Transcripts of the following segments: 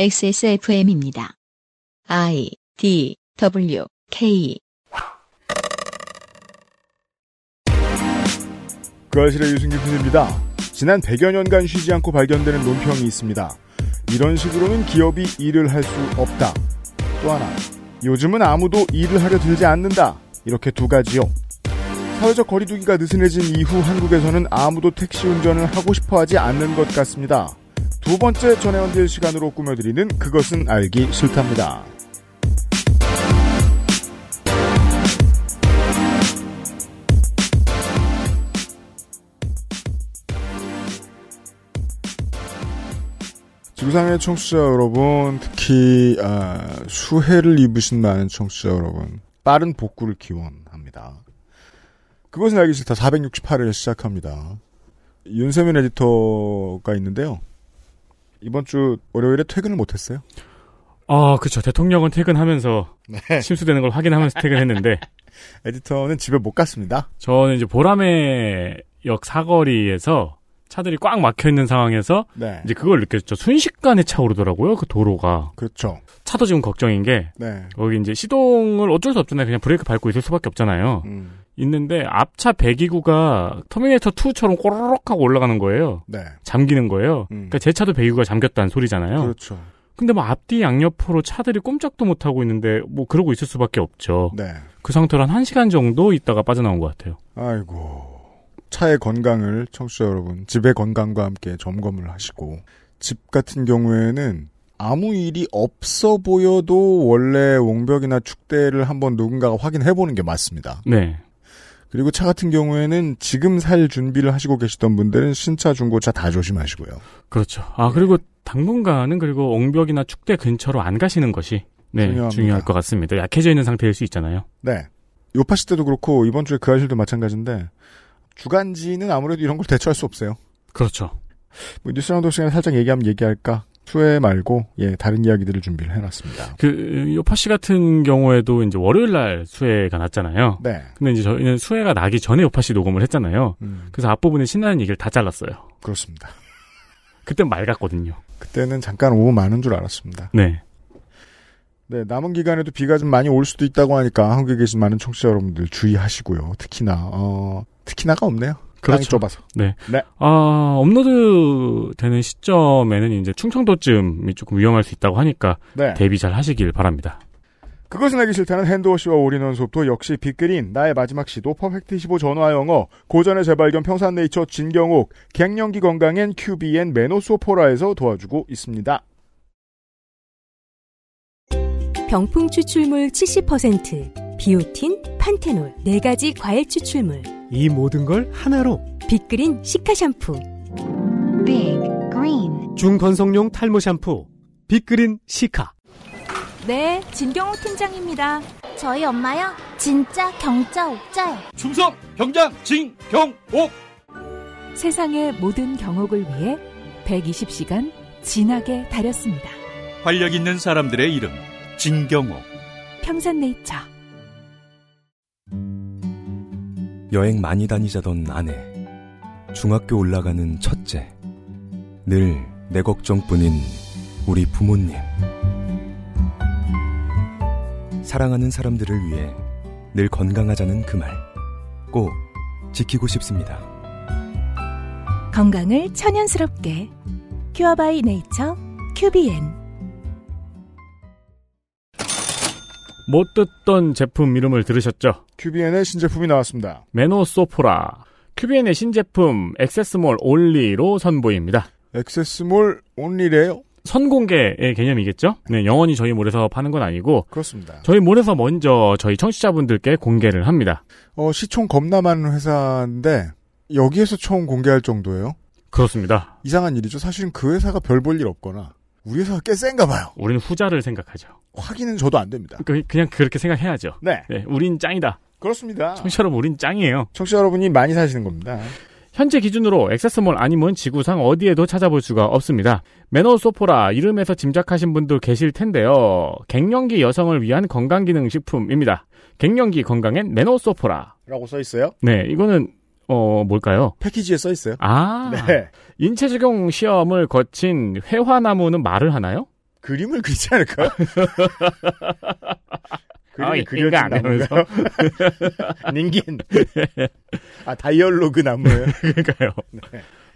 XSFM입니다. I, D, W, K. 그아실의 유승규 PD입니다. 지난 100여 년간 쉬지 않고 발견되는 논평이 있습니다. 이런 식으로는 기업이 일을 할 수 없다. 또 하나, 요즘은 아무도 일을 하려 들지 않는다. 이렇게 두 가지요. 사회적 거리두기가 느슨해진 이후 한국에서는 아무도 택시 운전을 하고 싶어하지 않는 것 같습니다. 두 번째 전혜원의 시간으로 꾸며드리는 그것은 알기 싫답니다. 지구상의 청취자 여러분, 특히 수해를 입으신 많은 청취자 여러분, 빠른 복구를 기원합니다. 그것은 알기 싫다 468을 시작합니다. 윤세민 에디터가 있는데요. 이번 주 월요일에 퇴근을 못했어요? 그렇죠. 대통령은 퇴근하면서 네. 침수되는 걸 확인하면서 퇴근했는데 에디터는 집에 못 갔습니다. 저는 이제 보라매역 사거리에서 차들이 꽉 막혀 있는 상황에서 네. 이제 그걸 느꼈죠. 순식간에 차오르더라고요. 그 도로가. 그렇죠. 차도 지금 걱정인 게 네. 거기 이제 시동을 어쩔 수 없잖아요. 그냥 브레이크 밟고 있을 수밖에 없잖아요. 있는데 앞차 배기구가 터미네이터 2처럼 꼬르륵 하고 올라가는 거예요. 네. 잠기는 거예요. 그러니까 제 차도 배기구가 잠겼다는 소리잖아요. 그렇죠. 근데 뭐 앞뒤 양옆으로 차들이 꼼짝도 못 하고 있는데 뭐 그러고 있을 수밖에 없죠. 네. 그 상태로 한 1시간 정도 있다가 빠져나온 것 같아요. 아이고. 차의 건강을 청취자 여러분, 집의 건강과 함께 점검을 하시고 집 같은 경우에는 아무 일이 없어 보여도 원래 옹벽이나 축대를 한번 누군가가 확인해보는 게 맞습니다. 네. 그리고 차 같은 경우에는 지금 살 준비를 하시고 계시던 분들은 신차, 중고차 다 조심하시고요. 그렇죠. 그리고 당분간은 그리고 옹벽이나 축대 근처로 안 가시는 것이 네, 중요할 것 같습니다. 약해져 있는 상태일 수 있잖아요. 네. 요파 씨 때도 그렇고 이번 주에 그 아실도 마찬가지인데 주간지는 아무래도 이런 걸 대처할 수 없어요. 그렇죠. 뭐 뉴스 라운드 시간에 살짝 얘기하면 얘기할까? 수혜 말고 다른 이야기들을 준비를 해놨습니다. 그 요파 씨 같은 경우에도 이제 월요일 날 수혜가 났잖아요. 네. 근데 이제 저희는 수혜가 나기 전에 요파 씨 녹음을 했잖아요. 그래서 앞부분에 신나는 얘기를 다 잘랐어요. 그렇습니다. 그땐 맑았거든요. 그때는 잠깐 오후 많은 줄 알았습니다. 네. 네, 남은 기간에도 비가 좀 많이 올 수도 있다고 하니까 한국에 계신 많은 청취자 여러분들 주의하시고요. 특히나가 없네요. 그렇죠. 땅이 좁아서. 네. 네. 업로드 되는 시점에는 이제 충청도쯤이 조금 위험할 수 있다고 하니까 네. 대비 잘 하시길 바랍니다. 그것은 알기 싫다는 핸드워시와 올인원 수업도 역시 빅그린, 나의 마지막 시도, 퍼펙트25 전화영어, 고전의 재발견 평산네이처 진경옥, 갱년기 건강엔 QBN 메노소포라에서 도와주고 있습니다. 병풍 추출물 70%, 비오틴, 판테놀 4가지 과일 추출물. 이 모든 걸 하나로 빅그린 시카 샴푸. Big Green. 중건성용 탈모 샴푸 빅그린 시카. 네, 진경옥 팀장입니다. 저희 엄마요? 진짜 경자 옥자요. 충성 경장 진경옥. 세상의 모든 경옥을 위해 120시간 진하게 다렸습니다. 활력 있는 사람들의 이름 진경옥. 평산네이처. 여행 많이 다니자던 아내, 중학교 올라가는 첫째, 늘 내 걱정뿐인 우리 부모님. 사랑하는 사람들을 위해 늘 건강하자는 그 말, 꼭 지키고 싶습니다. 건강을 천연스럽게 큐어바이네이처 QBN. 못 듣던 제품 이름을 들으셨죠? QBN의 신제품이 나왔습니다. 메노소포라. QBN의 신제품 액세스몰 온리로 선보입니다. 액세스몰 온리래요? 선공개의 개념이겠죠? 네, 영원히 저희 몰에서 파는 건 아니고 그렇습니다. 저희 몰에서 먼저 저희 청취자분들께 공개를 합니다. 시총 겁나 많은 회사인데 여기에서 처음 공개할 정도예요? 그렇습니다. 이상한 일이죠. 사실은 그 회사가 별 볼 일 없거나 우리 회사가 꽤 센가 봐요. 우리는 후자를 생각하죠. 확인은 저도 안 됩니다. 그냥 그렇게 생각해야죠. 네. 네, 우린 짱이다. 그렇습니다. 청취자 여러분, 우린 짱이에요. 청취자 여러분이 많이 사시는 겁니다. 현재 기준으로 액세스몰 아니면 지구상 어디에도 찾아볼 수가 없습니다. 메노소포라, 이름에서 짐작하신 분도 계실 텐데요. 갱년기 여성을 위한 건강기능식품입니다. 갱년기 건강엔 메노소포라 라고 써있어요? 네, 이거는 뭘까요? 패키지에 써 있어요. 네. 인체 적용 시험을 거친 회화나무는 말을 하나요? 그림을 그리지 않을까? 그림이 그려진 나무인가요? 닝긴. 아, 다이얼로그 나무예요? 그러니까요. 네.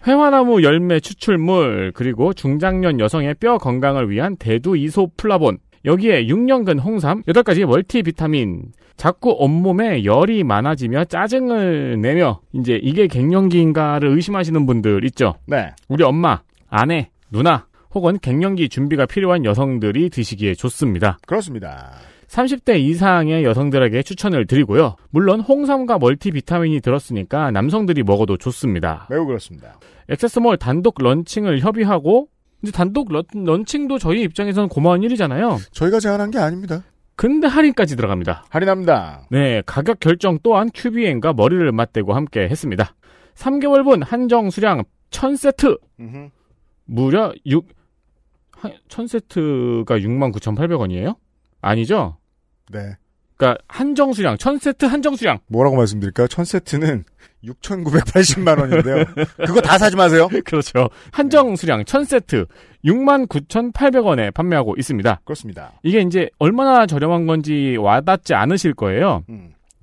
회화나무 열매 추출물, 그리고 중장년 여성의 뼈 건강을 위한 대두이소플라본, 여기에 6년근 홍삼, 8가지의 멀티비타민, 자꾸 온몸에 열이 많아지며 짜증을 내며, 이제 이게 갱년기인가를 의심하시는 분들 있죠? 네. 우리 엄마, 아내, 누나, 혹은 갱년기 준비가 필요한 여성들이 드시기에 좋습니다. 그렇습니다. 30대 이상의 여성들에게 추천을 드리고요. 물론 홍삼과 멀티비타민이 들었으니까 남성들이 먹어도 좋습니다. 매우 그렇습니다. 액세스몰 단독 런칭을 협의하고, 근데 단독 런칭도 저희 입장에서는 고마운 일이잖아요. 저희가 제안한 게 아닙니다. 근데 할인까지 들어갑니다. 할인합니다. 네, 가격 결정 또한 QBN과 머리를 맞대고 함께 했습니다. 3개월분 한정 수량 1000세트. 무려 1000세트가 69,800원이에요? 아니죠? 네. 그러니까 한정 수량, 1000세트 한정 수량. 뭐라고 말씀드릴까요? 1000세트는 6,980만 원인데요. 그거 다 사지 마세요. 그렇죠. 한정 수량 1000세트 69,800원에 판매하고 있습니다. 그렇습니다. 이게 이제 얼마나 저렴한 건지 와닿지 않으실 거예요.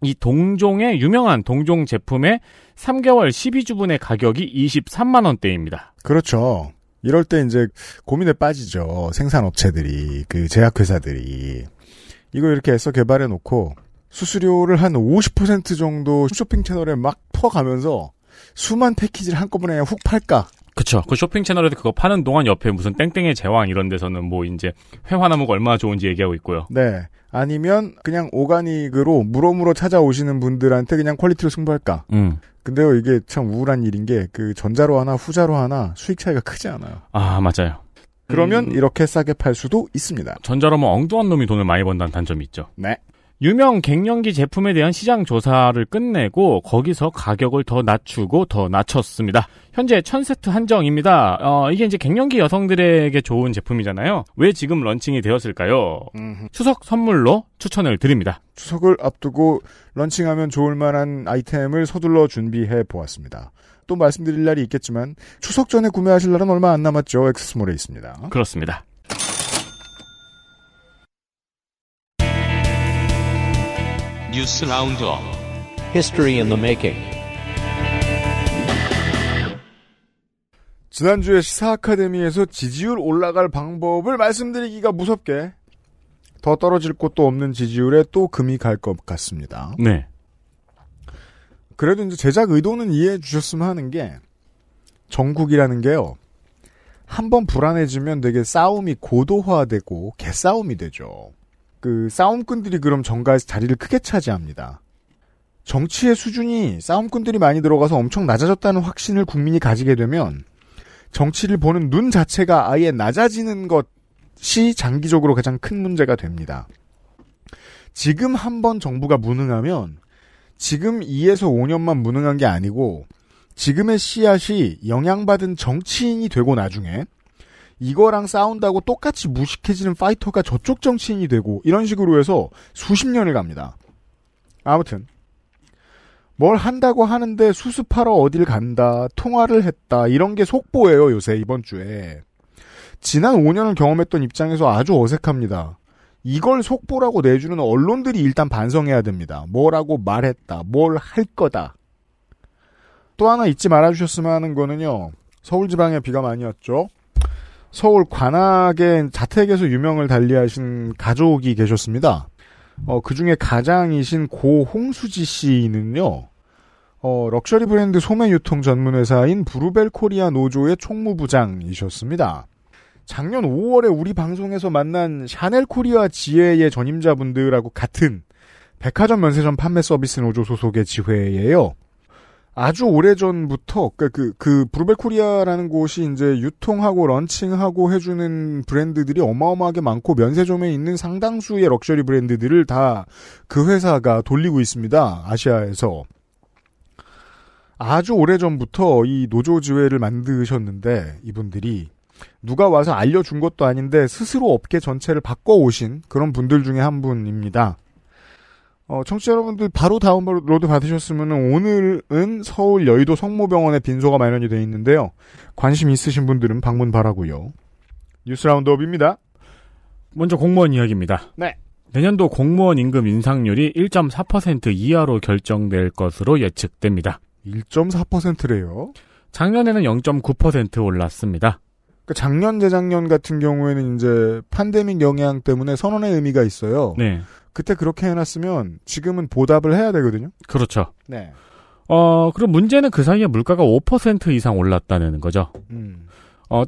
이 동종의 유명한 동종 제품의 3개월 12주분의 가격이 23만 원대입니다. 그렇죠. 이럴 때 이제 고민에 빠지죠. 생산업체들이, 그 제약회사들이. 이거 이렇게 애써 개발해놓고 수수료를 한 50% 정도 쇼핑 채널에 막 퍼가면서 수만 패키지를 한꺼번에 훅 팔까? 그쵸. 그 쇼핑 채널에도 그거 파는 동안 옆에 무슨 땡땡의 제왕 이런 데서는 뭐 이제 회화나무가 얼마나 좋은지 얘기하고 있고요. 네. 아니면 그냥 오가닉으로 무로무로 찾아오시는 분들한테 그냥 퀄리티로 승부할까? 근데요, 이게 참 우울한 일인 게 그 전자로 하나 후자로 하나 수익 차이가 크지 않아요. 아, 맞아요. 그러면 이렇게 싸게 팔 수도 있습니다. 전자로면 엉뚱한 놈이 돈을 많이 번다는 단점이 있죠. 네. 유명 갱년기 제품에 대한 시장 조사를 끝내고 거기서 가격을 더 낮추고 더 낮췄습니다. 현재 1000세트 한정입니다. 이게 이제 갱년기 여성들에게 좋은 제품이잖아요. 왜 지금 런칭이 되었을까요? 추석 선물로 추천을 드립니다. 추석을 앞두고 런칭하면 좋을 만한 아이템을 서둘러 준비해 보았습니다. 또 말씀드릴 날이 있겠지만 추석 전에 구매하실 날은 얼마 안 남았죠. 엑스스몰에 있습니다. 그렇습니다. 뉴스 라운드업 History in the Making. 지난주에 시사 아카데미에서 지지율 올라갈 방법을 말씀드리기가 무섭게 더 떨어질 곳도 없는 지지율에 또 금이 갈 것 같습니다. 네. 그래도 이제 제작 의도는 이해해 주셨으면 하는 게, 정국이라는 게요, 한번 불안해지면 되게 싸움이 고도화되고 개싸움이 되죠. 그 싸움꾼들이 그럼 정가에서 자리를 크게 차지합니다. 정치의 수준이 싸움꾼들이 많이 들어가서 엄청 낮아졌다는 확신을 국민이 가지게 되면 정치를 보는 눈 자체가 아예 낮아지는 것이 장기적으로 가장 큰 문제가 됩니다. 지금 한번 정부가 무능하면 지금 2에서 5년만 무능한 게 아니고 지금의 씨앗이 영향받은 정치인이 되고 나중에 이거랑 싸운다고 똑같이 무식해지는 파이터가 저쪽 정치인이 되고 이런 식으로 해서 수십 년을 갑니다. 아무튼 뭘 한다고 하는데 수습하러 어딜 간다, 통화를 했다 이런 게 속보예요. 요새 이번 주에. 지난 5년을 경험했던 입장에서 아주 어색합니다. 이걸 속보라고 내주는 언론들이 일단 반성해야 됩니다. 뭐라고 말했다, 뭘 할 거다. 또 하나 잊지 말아주셨으면 하는 거는요. 서울 지방에 비가 많이 왔죠. 서울 관악의 자택에서 유명을 달리하신 가족이 계셨습니다. 그 중에 가장이신 고 홍수지 씨는요, 럭셔리 브랜드 소매 유통 전문 회사인 브루벨 코리아 노조의 총무부장이셨습니다. 작년 5월에 우리 방송에서 만난 샤넬 코리아 지회의 전임자분들하고 같은 백화점 면세점 판매 서비스 노조 소속의 지회예요. 아주 오래전부터 그 브루벨 코리아라는 곳이 이제 유통하고 런칭하고 해주는 브랜드들이 어마어마하게 많고 면세점에 있는 상당수의 럭셔리 브랜드들을 다 그 회사가 돌리고 있습니다. 아시아에서. 아주 오래전부터 이 노조 지회를 만드셨는데 이분들이 누가 와서 알려준 것도 아닌데 스스로 업계 전체를 바꿔오신 그런 분들 중에 한 분입니다. 청취자 여러분들 바로 다운로드 받으셨으면 오늘은 서울 여의도 성모병원에 빈소가 마련이 되어 있는데요. 관심 있으신 분들은 방문 바라고요. 뉴스 라운드업입니다. 먼저 공무원 이야기입니다. 네. 내년도 공무원 임금 인상률이 1.4% 이하로 결정될 것으로 예측됩니다. 1.4%래요? 작년에는 0.9% 올랐습니다. 그러니까 작년, 재작년 같은 경우에는 이제 팬데믹 영향 때문에 선언의 의미가 있어요. 네. 그때 그렇게 해놨으면 지금은 보답을 해야 되거든요. 그렇죠. 네. 그럼 문제는 그 사이에 물가가 5% 이상 올랐다는 거죠.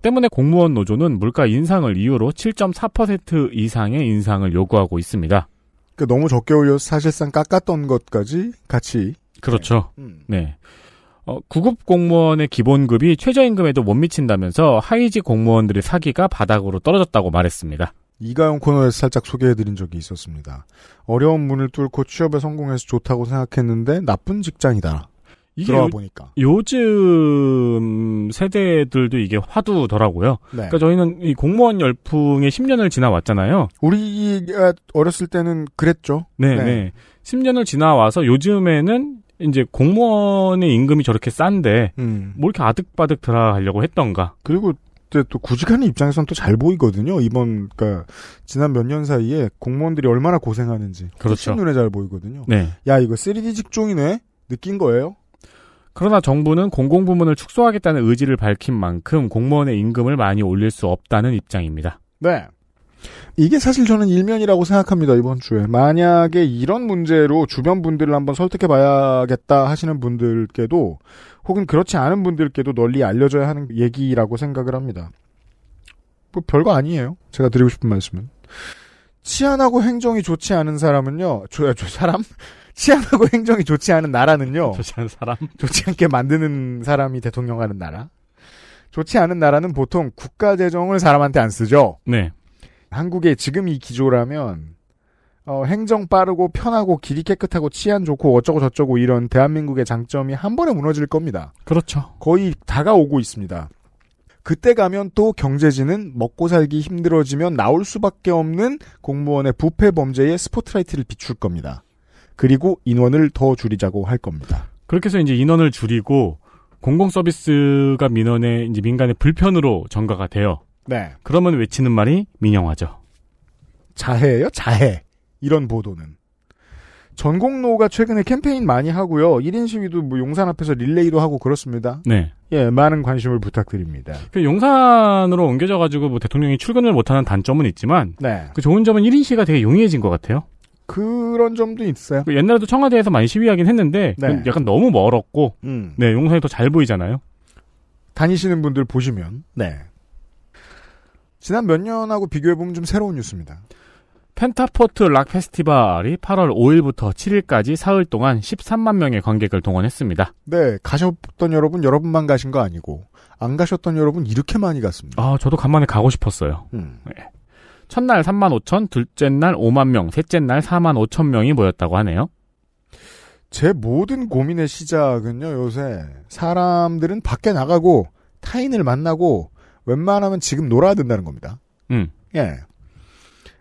때문에 공무원 노조는 물가 인상을 이유로 7.4% 이상의 인상을 요구하고 있습니다. 그러니까 너무 적게 올려서 사실상 깎았던 것까지 같이. 그렇죠. 네. 네. 구급 공무원의 기본급이 최저임금에도 못 미친다면서 하위직 공무원들의 사기가 바닥으로 떨어졌다고 말했습니다. 이가영 코너에서 살짝 소개해드린 적이 있었습니다. 어려운 문을 뚫고 취업에 성공해서 좋다고 생각했는데 나쁜 직장이다. 들어와 보니까 요즘 세대들도 이게 화두더라고요. 네. 그러니까 저희는 이 공무원 열풍에 10년을 지나왔잖아요. 우리가 어렸을 때는 그랬죠. 네, 네. 네. 10년을 지나와서 요즘에는 이제 공무원의 임금이 저렇게 싼데 뭐 이렇게 아득바득 들어가려고 했던가. 그리고 또 구직하는 입장에서는 또 잘 보이거든요. 그러니까 지난 몇 년 사이에 공무원들이 얼마나 고생하는지. 그렇죠. 눈에 잘 보이거든요. 네. 야, 이거 3D 직종이네. 느낀 거예요. 그러나 정부는 공공부문을 축소하겠다는 의지를 밝힌 만큼 공무원의 임금을 많이 올릴 수 없다는 입장입니다. 네. 이게 사실 저는 일면이라고 생각합니다. 이번 주에 만약에 이런 문제로 주변 분들을 한번 설득해 봐야겠다 하시는 분들께도 혹은 그렇지 않은 분들께도 널리 알려져야 하는 얘기라고 생각을 합니다. 뭐 별거 아니에요. 제가 드리고 싶은 말씀은 치안하고 행정이 좋지 않은 사람은요. 치안하고 행정이 좋지 않은 나라는요. 좋지 않은 사람? 좋지 않게 만드는 사람이 대통령하는 나라. 좋지 않은 나라는 보통 국가 재정을 사람한테 안 쓰죠. 네. 한국의 지금 이 기조라면 행정 빠르고 편하고 길이 깨끗하고 치안 좋고 어쩌고 저쩌고 이런 대한민국의 장점이 한 번에 무너질 겁니다. 그렇죠. 거의 다가오고 있습니다. 그때 가면 또 경제진은 먹고 살기 힘들어지면 나올 수밖에 없는 공무원의 부패 범죄에 스포트라이트를 비출 겁니다. 그리고 인원을 더 줄이자고 할 겁니다. 그렇게 해서 이제 인원을 줄이고 공공서비스가 민간의 불편으로 전가가 돼요. 네. 그러면 외치는 말이 민영화죠. 자해예요? 자해. 이런 보도는. 전공노가 최근에 캠페인 많이 하고요. 1인 시위도 뭐 용산 앞에서 릴레이도 하고 그렇습니다. 네. 예, 많은 관심을 부탁드립니다. 그 용산으로 옮겨져가지고 뭐 대통령이 출근을 못하는 단점은 있지만 네. 그 좋은 점은 1인 시위가 되게 용이해진 것 같아요. 그런 점도 있어요. 그 옛날에도 청와대에서 많이 시위하긴 했는데 네. 약간 너무 멀었고 네, 용산이 더 잘 보이잖아요. 다니시는 분들 보시면 네. 지난 몇 년하고 비교해보면 좀 새로운 뉴스입니다. 펜타포트 락 페스티벌이 8월 5일부터 7일까지 사흘 동안 13만 명의 관객을 동원했습니다. 네, 가셨던 여러분만 가신 거 아니고 안 가셨던 여러분 이렇게 많이 갔습니다. 아, 저도 간만에 가고 싶었어요. 네. 첫날 35,000, 둘째 날 5만 명, 셋째 날 45,000명이 모였다고 하네요. 제 모든 고민의 시작은요, 요새 사람들은 밖에 나가고 타인을 만나고 웬만하면 지금 놀아야 된다는 겁니다. 예.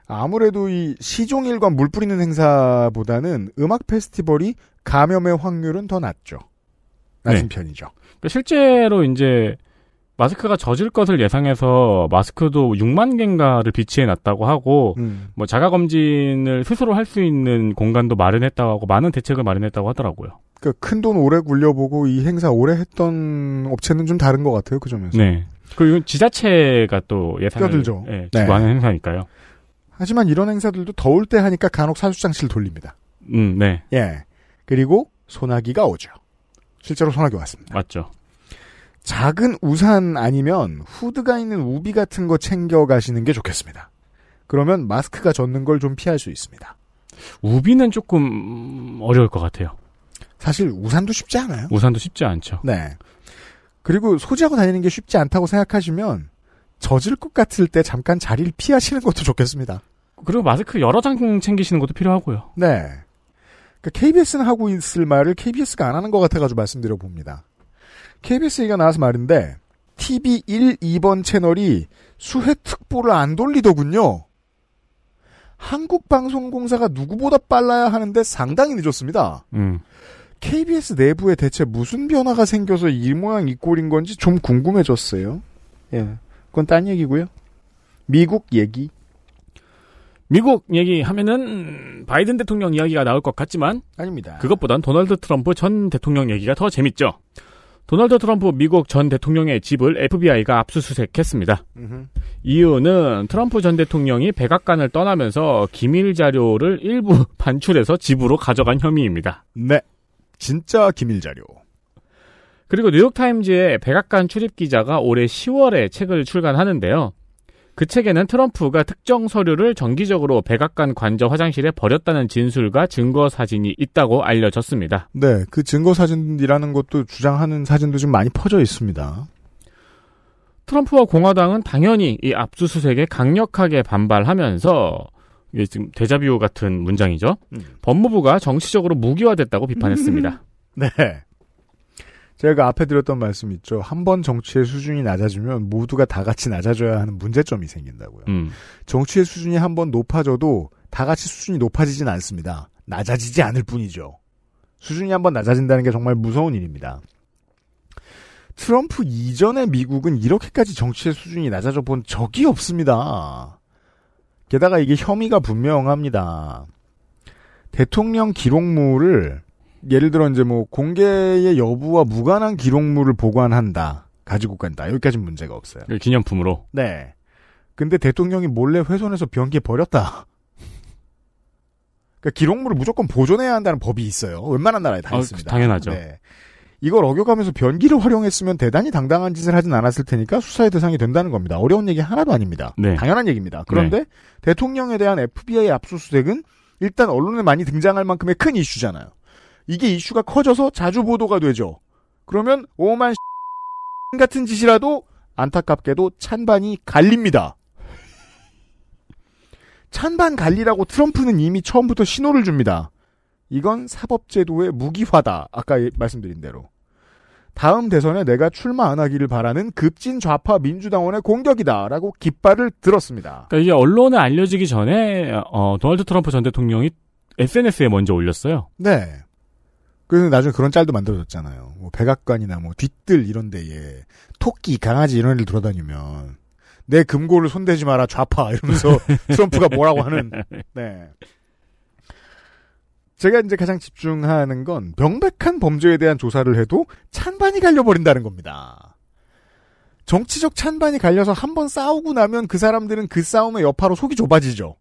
아무래도 이 시종일관 물 뿌리는 행사보다는 음악 페스티벌이 감염의 확률은 더 낮죠. 낮은 네. 편이죠. 실제로 이제 마스크가 젖을 것을 예상해서 마스크도 6만 개인가를 비치해 놨다고 하고 뭐 자가 검진을 스스로 할 수 있는 공간도 마련했다고 하고 많은 대책을 마련했다고 하더라고요. 그 큰 돈 오래 굴려보고 이 행사 오래 했던 업체는 좀 다른 것 같아요. 그 점에서. 네. 그리고 지자체가 또 예산을 주고 예, 네. 하는 행사니까요. 하지만 이런 행사들도 더울 때 하니까 간혹 사수장치를 돌립니다. 네. 예. 그리고 소나기가 오죠. 실제로 소나기 왔습니다. 맞죠. 작은 우산 아니면 후드가 있는 우비 같은 거 챙겨가시는 게 좋겠습니다. 그러면 마스크가 젖는 걸 좀 피할 수 있습니다. 우비는 조금 어려울 것 같아요. 사실 우산도 쉽지 않아요. 우산도 쉽지 않죠. 네. 그리고 소지하고 다니는 게 쉽지 않다고 생각하시면 젖을 것 같을 때 잠깐 자리를 피하시는 것도 좋겠습니다. 그리고 마스크 여러 장 챙기시는 것도 필요하고요. 네. 그러니까 KBS는 하고 있을 말을 KBS가 안 하는 것 같아가지고 말씀드려봅니다. KBS 얘기가 나와서 말인데 TV 1, 2번 채널이 수혜특보를 안 돌리더군요. 한국방송공사가 누구보다 빨라야 하는데 상당히 늦었습니다. KBS 내부에 대체 무슨 변화가 생겨서 이 모양 이 꼴인 건지 좀 궁금해졌어요. 예, 그건 딴 얘기고요. 미국 얘기. 미국 얘기하면은 바이든 대통령 이야기가 나올 것 같지만 아닙니다. 그것보단 도널드 트럼프 전 대통령 얘기가 더 재밌죠. 도널드 트럼프 미국 전 대통령의 집을 FBI가 압수수색했습니다. 이유는 트럼프 전 대통령이 백악관을 떠나면서 기밀 자료를 일부 반출해서 집으로 가져간 혐의입니다. 네. 진짜 기밀 자료. 그리고 뉴욕타임즈의 백악관 출입 기자가 올해 10월에 책을 출간하는데요. 그 책에는 트럼프가 특정 서류를 정기적으로 백악관 관저 화장실에 버렸다는 진술과 증거사진이 있다고 알려졌습니다. 네, 그 증거사진이라는 것도 주장하는 사진도 좀 많이 퍼져 있습니다. 트럼프와 공화당은 당연히 이 압수수색에 강력하게 반발하면서 이게 지금 데자뷰 같은 문장이죠. 법무부가 정치적으로 무기화됐다고 비판했습니다. 네. 제가 앞에 드렸던 말씀 있죠. 한 번 정치의 수준이 낮아지면 모두가 다 같이 낮아져야 하는 문제점이 생긴다고요. 정치의 수준이 한 번 높아져도 다 같이 수준이 높아지진 않습니다. 낮아지지 않을 뿐이죠. 수준이 한 번 낮아진다는 게 정말 무서운 일입니다. 트럼프 이전의 미국은 이렇게까지 정치의 수준이 낮아져 본 적이 없습니다. 게다가 이게 혐의가 분명합니다. 대통령 기록물을 예를 들어 이제 뭐 공개의 여부와 무관한 기록물을 보관한다, 가지고 간다, 여기까지는 문제가 없어요. 기념품으로. 네. 근데 대통령이 몰래 훼손해서 변기에 버렸다. 그러니까 기록물을 무조건 보존해야 한다는 법이 있어요. 웬만한 나라에 다 있습니다. 당연하죠. 네. 이걸 어겨가면서 변기를 활용했으면 대단히 당당한 짓을 하진 않았을 테니까 수사의 대상이 된다는 겁니다. 어려운 얘기 하나도 아닙니다. 네. 당연한 얘기입니다. 그런데 네. 대통령에 대한 FBI 압수수색은 일단 언론에 많이 등장할 만큼의 큰 이슈잖아요. 이게 이슈가 커져서 자주 보도가 되죠. 그러면 오만 같은 짓이라도 안타깝게도 찬반이 갈립니다. 찬반 갈리라고 트럼프는 이미 처음부터 신호를 줍니다. 이건 사법제도의 무기화다. 아까 말씀드린 대로. 다음 대선에 내가 출마 안 하기를 바라는 급진 좌파 민주당원의 공격이다라고 깃발을 들었습니다. 그러니까 이게 언론에 알려지기 전에 도널드 트럼프 전 대통령이 SNS에 먼저 올렸어요. 네. 그래서 나중에 그런 짤도 만들어졌잖아요. 뭐 백악관이나 뭐 뒷뜰 이런 데에 토끼, 강아지 이런 애들 돌아다니면 내 금고를 손대지 마라 좌파 이러면서 트럼프가 뭐라고 하는. 네. 제가 이제 가장 집중하는 건 명백한 범죄에 대한 조사를 해도 찬반이 갈려버린다는 겁니다. 정치적 찬반이 갈려서 한번 싸우고 나면 그 사람들은 그 싸움의 여파로 속이 좁아지죠.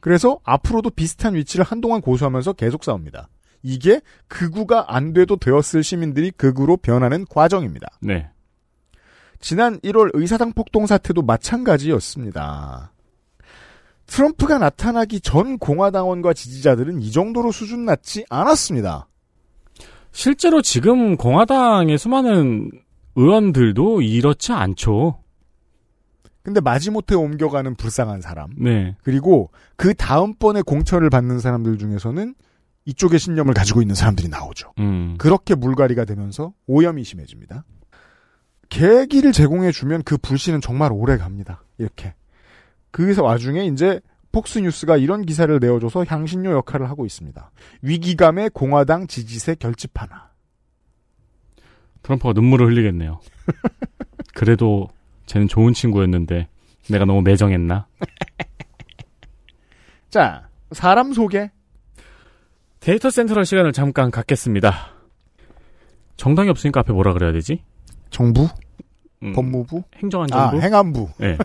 그래서 앞으로도 비슷한 위치를 한동안 고수하면서 계속 싸웁니다. 이게 극우가 안 돼도 되었을 시민들이 극우로 변하는 과정입니다. 네. 지난 1월 의사당 폭동 사태도 마찬가지였습니다. 트럼프가 나타나기 전 공화당원과 지지자들은 이 정도로 수준 낮지 않았습니다. 실제로 지금 공화당의 수많은 의원들도 이렇지 않죠. 근데 마지못해 옮겨가는 불쌍한 사람. 네. 그리고 그 다음번에 공천을 받는 사람들 중에서는 이쪽의 신념을 가지고 있는 사람들이 나오죠. 그렇게 물갈이가 되면서 오염이 심해집니다. 계기를 제공해주면 그 불씨는 정말 오래 갑니다. 이렇게. 그래서 와중에 이제 폭스뉴스가 이런 기사를 내어줘서 향신료 역할을 하고 있습니다. 위기감의 공화당 지지세 결집 하나. 트럼프가 눈물을 흘리겠네요. 그래도 쟤는 좋은 친구였는데 내가 너무 매정했나? 자, 사람 소개. 데이터 센트럴 시간을 잠깐 갖겠습니다. 정당이 없으니까 앞에 뭐라 그래야 되지? 정부? 법무부? 행정안전부? 행안부. 네.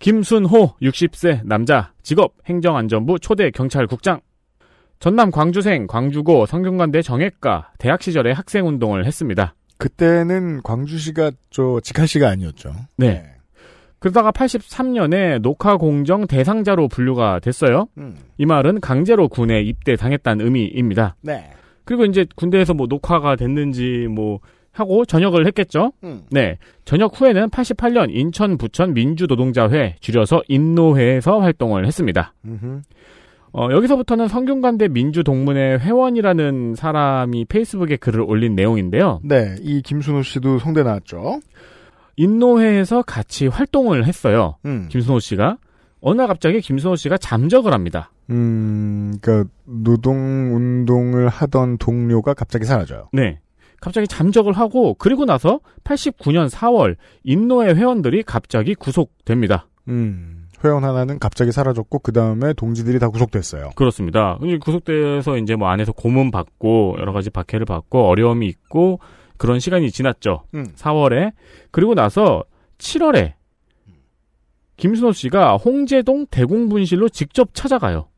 김순호 60세 남자 직업 행정안전부 초대 경찰국장. 전남 광주생, 광주고 성균관대 정외과 대학 시절에 학생운동을 했습니다. 그때는 광주시가 직할시가 아니었죠. 네. 네. 그러다가 83년에 녹화공정 대상자로 분류가 됐어요. 이 말은 강제로 군에 입대당했다는 의미입니다. 네. 그리고 이제 군대에서 뭐 녹화가 됐는지 뭐 하고 전역을 했겠죠. 네. 전역 후에는 88년 인천 부천 민주노동자회 줄여서 인노회에서 활동을 했습니다. 여기서부터는 성균관대 민주동문회 회원이라는 사람이 페이스북에 글을 올린 내용인데요. 네. 이 김순호 씨도 성대 나왔죠. 인노회에서 같이 활동을 했어요. 김순호 씨가. 어느 날 갑자기 김순호 씨가 잠적을 합니다. 그러니까 노동운동을 하던 동료가 갑자기 사라져요. 네. 갑자기 잠적을 하고 그리고 나서 89년 4월 인노회 회원들이 갑자기 구속됩니다. 회원 하나는 갑자기 사라졌고 그 다음에 동지들이 다 구속됐어요. 그렇습니다. 구속돼서 이제 뭐 안에서 고문 받고 여러 가지 박해를 받고 어려움이 있고 그런 시간이 지났죠. 4월에. 그리고 나서 7월에 김순호 씨가 홍제동 대공분실로 직접 찾아가요.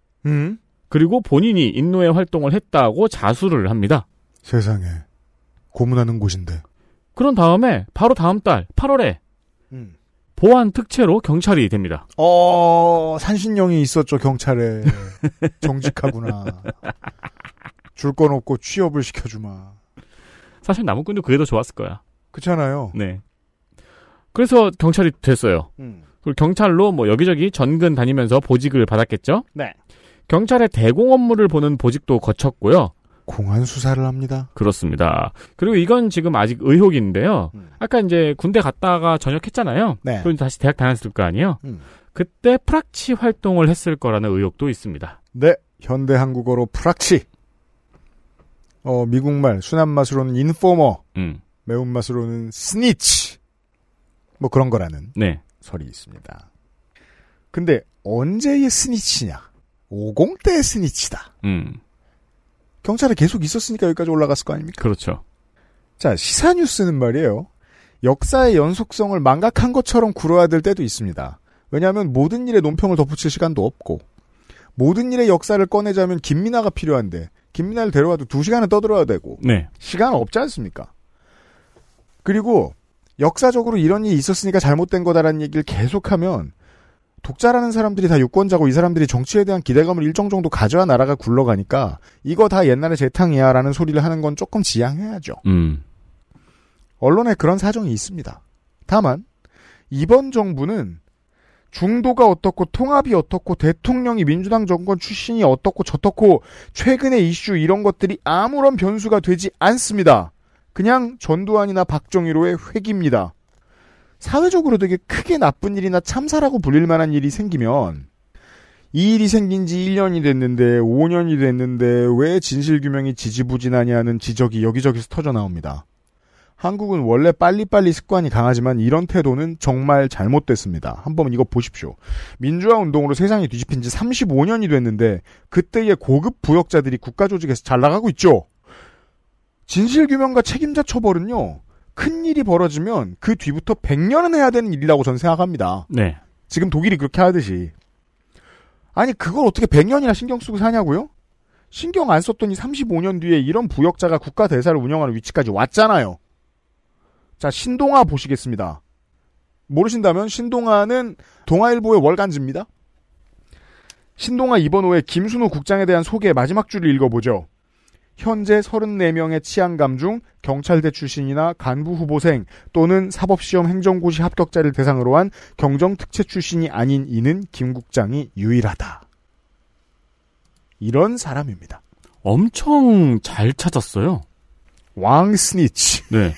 그리고 본인이 인노회 활동을 했다고 자수를 합니다. 세상에. 고문하는 곳인데. 그런 다음에 바로 다음 달 8월에 보안 특채로 경찰이 됩니다. 산신령이 있었죠, 경찰에. 정직하구나. 줄 건 없고 취업을 시켜주마. 사실 남은꾼도 그게 더 좋았을 거야. 그렇잖아요. 네. 그래서 경찰이 됐어요. 그리고 경찰로 뭐 여기저기 전근 다니면서 보직을 받았겠죠? 네. 경찰의 대공 업무를 보는 보직도 거쳤고요. 공안 수사를 합니다. 그렇습니다. 그리고 이건 지금 아직 의혹인데요. 아까 이제 군대 갔다가 전역했잖아요. 네. 그리고 다시 대학 다녔을 거 아니에요. 그때 프락치 활동을 했을 거라는 의혹도 있습니다. 네. 현대 한국어로 프락치. 미국말 순한 맛으로는 인포머. 매운맛으로는 스니치. 뭐 그런 거라는. 네. 설이 있습니다. 근데 언제의 스니치냐? 50대의 스니치다. 경찰에 계속 있었으니까 여기까지 올라갔을 거 아닙니까? 그렇죠. 자, 시사뉴스는 말이에요. 역사의 연속성을 망각한 것처럼 굴어야 될 때도 있습니다. 왜냐하면 모든 일에 논평을 덧붙일 시간도 없고 모든 일의 역사를 꺼내자면 김민아가 필요한데 김민아를 데려와도 2시간은 떠들어야 되고 네. 시간 없지 않습니까? 그리고 역사적으로 이런 일이 있었으니까 잘못된 거다라는 얘기를 계속하면 독자라는 사람들이 다 유권자고 이 사람들이 정치에 대한 기대감을 일정 정도 가져야 나라가 굴러가니까 이거 다 옛날에 재탕이야 라는 소리를 하는 건 조금 지양해야죠. 언론에 그런 사정이 있습니다. 다만 이번 정부는 중도가 어떻고 통합이 어떻고 대통령이 민주당 정권 출신이 어떻고 저떻고 최근의 이슈 이런 것들이 아무런 변수가 되지 않습니다. 그냥 전두환이나 박정희로의 회기입니다. 사회적으로 되게 크게 나쁜 일이나 참사라고 불릴 만한 일이 생기면 이 일이 생긴 지 1년이 됐는데 5년이 됐는데 왜 진실규명이 지지부진하냐는 지적이 여기저기서 터져나옵니다. 한국은 원래 빨리빨리 습관이 강하지만 이런 태도는 정말 잘못됐습니다. 한번 이거 보십시오. 민주화운동으로 세상이 뒤집힌 지 35년이 됐는데 그때의 고급 부역자들이 국가조직에서 잘나가고 있죠. 진실규명과 책임자 처벌은요. 큰일이 벌어지면 그 뒤부터 100년은 해야 되는 일이라고 저는 생각합니다. 네. 지금 독일이 그렇게 하듯이. 아니 그걸 어떻게 100년이나 신경 쓰고 사냐고요? 신경 안 썼더니 35년 뒤에 이런 부역자가 국가대사를 운영하는 위치까지 왔잖아요. 자, 신동아 보시겠습니다. 모르신다면 신동아는 동아일보의 월간지입니다. 신동아 2번 호의 김순호 국장에 대한 소개 마지막 줄을 읽어보죠. 현재 34명의 치안감 중 경찰대 출신이나 간부 후보생 또는 사법시험 행정고시 합격자를 대상으로 한 경정특채 출신이 아닌 이는 김 국장이 유일하다. 이런 사람입니다. 엄청 잘 찾았어요. 왕 스니치. 네.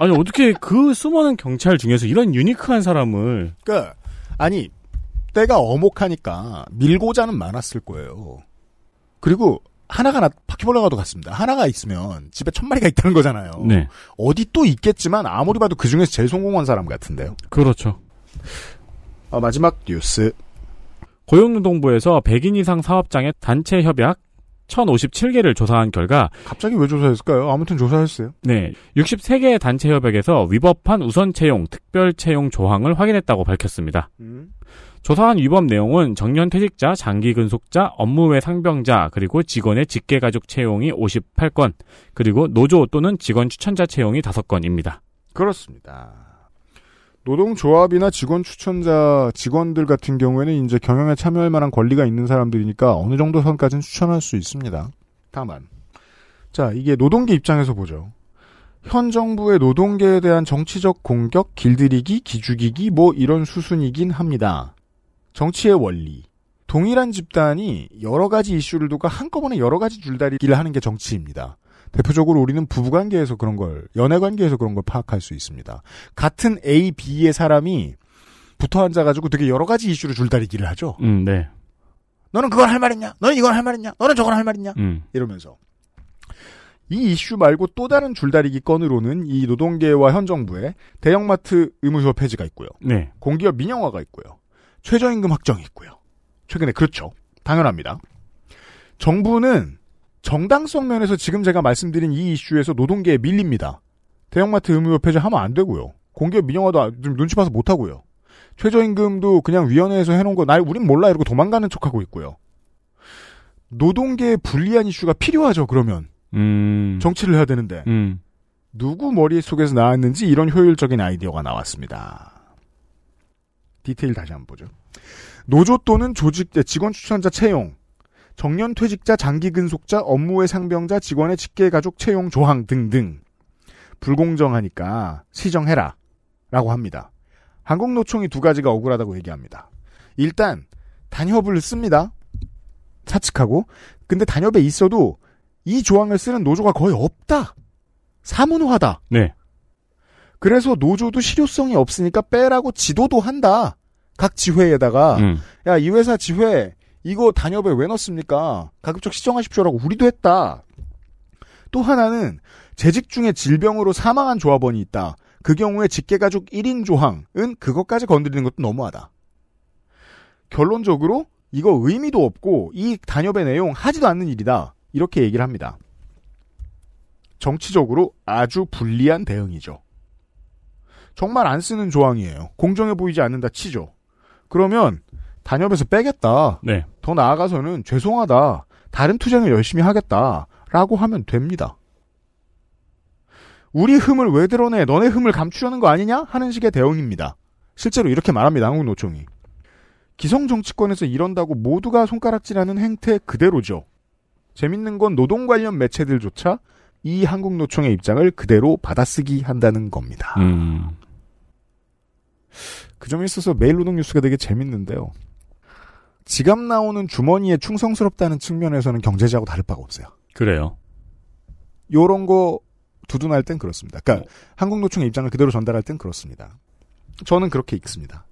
아니 어떻게 그 수많은 경찰 중에서 이런 유니크한 사람을 그러니까 아니 때가 어목하니까 밀고자는 많았을 거예요. 그리고 하나가 바퀴벌레가도 같습니다. 하나가 있으면 집에 1000마리가 있다는 거잖아요. 네. 어디 또 있겠지만 아무리 봐도 그중에서 제일 성공한 사람 같은데요. 그렇죠. 마지막 뉴스. 고용노동부에서 100인 이상 사업장의 단체 협약 1057개를 조사한 결과 갑자기 왜 조사했을까요? 아무튼 조사했어요. 네, 63개의 단체 협약에서 위법한 우선 채용, 특별 채용 조항을 확인했다고 밝혔습니다. 조사한 위법 내용은 정년퇴직자, 장기근속자, 업무외 상병자, 그리고 직원의 직계가족 채용이 58건, 그리고 노조 또는 직원 추천자 채용이 5건입니다. 그렇습니다. 노동조합이나 직원 추천자 직원들 같은 경우에는 이제 경영에 참여할 만한 권리가 있는 사람들이니까 어느 정도 선까지는 추천할 수 있습니다. 다만, 자, 이게 노동계 입장에서 보죠. 현 정부의 노동계에 대한 정치적 공격, 길들이기, 기죽이기 뭐 이런 수순이긴 합니다. 정치의 원리. 동일한 집단이 여러 가지 이슈를 두고 한꺼번에 여러 가지 줄다리기를 하는 게 정치입니다. 대표적으로 우리는 부부관계에서 그런 걸, 연애관계에서 그런 걸 파악할 수 있습니다. 같은 A, B의 사람이 붙어 앉아가지고 되게 여러 가지 이슈로 줄다리기를 하죠. 네. 너는 그걸 할 말이냐? 너는 이걸 할 말이냐? 너는 저걸 할 말이냐? 이러면서. 이 이슈 말고 또 다른 줄다리기 건으로는 이 노동계와 현 정부의 대형마트 의무휴업 폐지가 있고요. 네. 공기업 민영화가 있고요. 최저임금 확정이 있고요. 최근에 그렇죠. 당연합니다. 정부는 정당성 면에서 지금 제가 말씀드린 이 이슈에서 노동계에 밀립니다. 대형마트 의무 폐지하면 안 되고요. 공기업 민영화도 좀 눈치 봐서 못 하고요. 최저임금도 그냥 위원회에서 해놓은 거, 우린 몰라 이러고 도망가는 척하고 있고요. 노동계에 불리한 이슈가 필요하죠. 그러면 정치를 해야 되는데 누구 머릿속에서 나왔는지 이런 효율적인 아이디어가 나왔습니다. 디테일 다시 한번 보죠. 노조 또는 조직, 직원 추천자 채용, 정년 퇴직자, 장기 근속자, 업무의 상병자, 직원의 직계 가족 채용 조항 등등. 불공정하니까 시정해라 라고 합니다. 한국노총이 두 가지가 억울하다고 얘기합니다. 일단 단협을 씁니다. 사측하고. 근데 단협에 있어도 이 조항을 쓰는 노조가 거의 없다. 사문화다. 네. 그래서 노조도 실효성이 없으니까 빼라고 지도도 한다. 각 지회에다가 야, 이 회사 지회 이거 단협에 왜 넣습니까? 가급적 시정하십시오라고 우리도 했다. 또 하나는 재직 중에 질병으로 사망한 조합원이 있다. 그 경우에 직계가족 1인 조항은 그것까지 건드리는 것도 너무하다. 결론적으로 이거 의미도 없고 이 단협의 내용 하지도 않는 일이다. 이렇게 얘기를 합니다. 정치적으로 아주 불리한 대응이죠. 정말 안 쓰는 조항이에요. 공정해 보이지 않는다 치죠. 그러면 단협에서 빼겠다. 네. 더 나아가서는 죄송하다. 다른 투쟁을 열심히 하겠다라고 하면 됩니다. 우리 흠을 왜 드러내? 너네 흠을 감추려는 거 아니냐? 하는 식의 대응입니다. 실제로 이렇게 말합니다. 한국노총이. 기성정치권에서 이런다고 모두가 손가락질하는 행태 그대로죠. 재밌는 건 노동 관련 매체들조차 이 한국노총의 입장을 그대로 받아쓰기 한다는 겁니다. 그 점에 있어서 매일 노동 뉴스가 되게 재밌는데요. 지갑 나오는 주머니에 충성스럽다는 측면에서는 경제지하고 다를 바가 없어요. 그래요. 요런 거 두둔할 땐 그렇습니다. 그러니까 한국노총의 입장을 그대로 전달할 땐 그렇습니다. 저는 그렇게 읽습니다.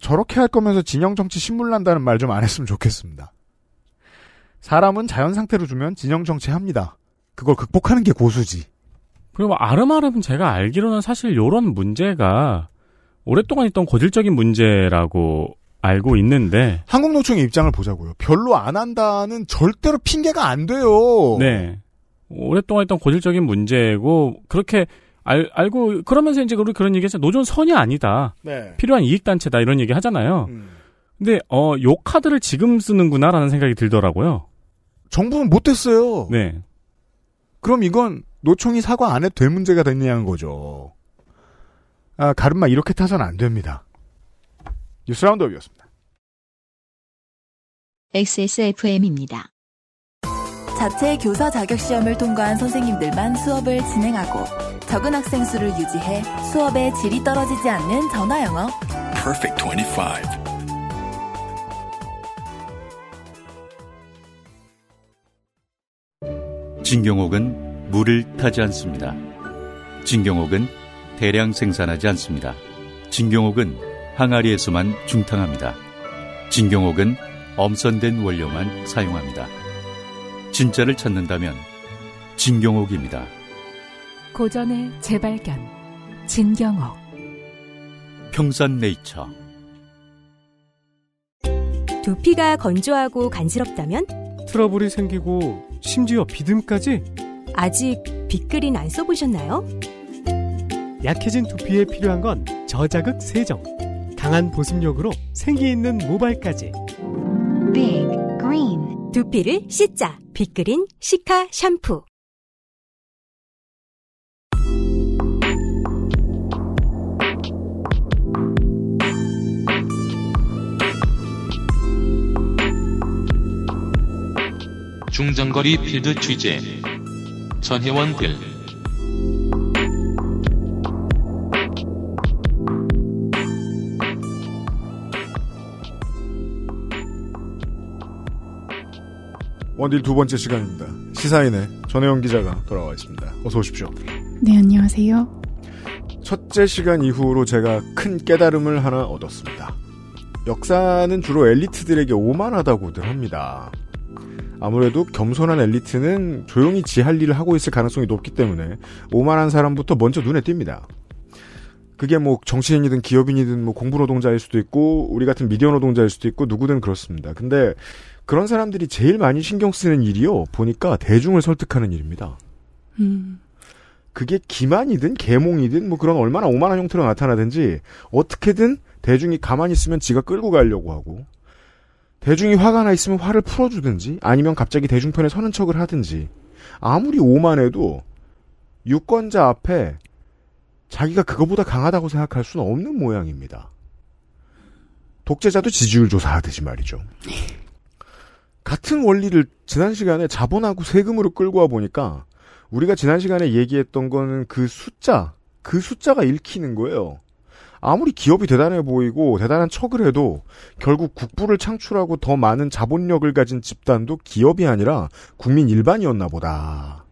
저렇게 할 거면서 진영정치 신물난다는 말 좀 안 했으면 좋겠습니다. 사람은 자연상태로 주면 진영정치 합니다. 그걸 극복하는 게 고수지. 그리고 아름아름은 제가 알기로는 사실 이런 문제가 오랫동안 있던 고질적인 문제라고 알고 있는데, 한국노총의 입장을 보자고요. 별로 안 한다는 절대로 핑계가 안 돼요. 네. 오랫동안 있던 고질적인 문제고, 그렇게 알고, 그러면서 이제 우리 그런 얘기했잖아요. 노조는 선이 아니다. 네. 필요한 이익단체다. 이런 얘기 하잖아요. 근데, 요 카드를 지금 쓰는구나라는 생각이 들더라고요. 정부는 못됐어요. 네. 그럼 이건 노총이 사과 안 해도 될 문제가 됐냐는 거죠. 아, 가르마 이렇게 타선 안 됩니다. 뉴스 라운드업이었습니다. XSFM입니다. 자체 교사 자격시험을 통과한 선생님들만 수업을 진행하고 적은 학생 수를 유지해 수업의 질이 떨어지지 않는 전화영어. Perfect 25. 진경옥은 물을 타지 않습니다. 진경옥은 대량 생산하지 않습니다. 진경옥은 항아리에서만 중탕합니다. 진경옥은 엄선된 원료만 사용합니다. 진짜를 찾는다면 진경옥입니다. 고전의 재발견, 진경옥. 평산네이처. 두피가 건조하고 간지럽다면? 트러블이 생기고 심지어 비듬까지? 아직 빅그린 안 써보셨나요? 약해진 두피에 필요한 건 저자극 세정, 강한 보습력으로 생기있는 모발까지. Big Green. 두피를 씻자. 빅그린 시카 샴푸. 중장거리 필드 취재 전혜원 글. 원딜 두 번째 시간입니다. 시사인의 전혜원 기자가 돌아와 있습니다. 어서 오십시오. 네, 안녕하세요. 첫째 시간 이후로 제가 큰 깨달음을 하나 얻었습니다. 역사는 주로 엘리트들에게 오만하다고들 합니다. 아무래도 겸손한 엘리트는 조용히 지 할 일을 하고 있을 가능성이 높기 때문에 오만한 사람부터 먼저 눈에 띕니다. 그게 뭐 정치인이든 기업인이든 뭐 공부노동자일 수도 있고 우리 같은 미디어 노동자일 수도 있고 누구든 그렇습니다. 근데 그런 사람들이 제일 많이 신경 쓰는 일이요. 보니까 대중을 설득하는 일입니다. 그게 기만이든 계몽이든 뭐 그런 얼마나 오만한 형태로 나타나든지 어떻게든 대중이 가만히 있으면 지가 끌고 가려고 하고 대중이 화가 나 있으면 화를 풀어주든지 아니면 갑자기 대중 편에 서는 척을 하든지 아무리 오만해도 유권자 앞에 자기가 그거보다 강하다고 생각할 수는 없는 모양입니다. 독재자도 지지율 조사하듯이 말이죠. 같은 원리를 지난 시간에 자본하고 세금으로 끌고 와 보니까 우리가 지난 시간에 얘기했던 거는 그 숫자가 읽히는 거예요. 아무리 기업이 대단해 보이고 대단한 척을 해도 결국 국부를 창출하고 더 많은 자본력을 가진 집단도 기업이 아니라 국민 일반이었나 보다.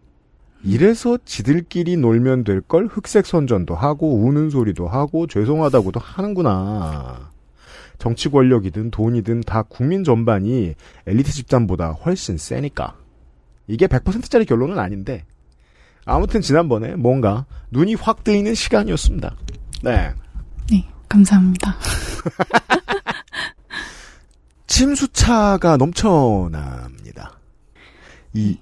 이래서 지들끼리 놀면 될 걸 흑색 선전도 하고 우는 소리도 하고 죄송하다고도 하는구나. 정치 권력이든 돈이든 다 국민 전반이 엘리트 집단보다 훨씬 세니까. 이게 100%짜리 결론은 아닌데 아무튼 지난번에 뭔가 눈이 확 뜨이는 시간이었습니다. 네, 감사합니다. 침수차가 넘쳐납니다. 이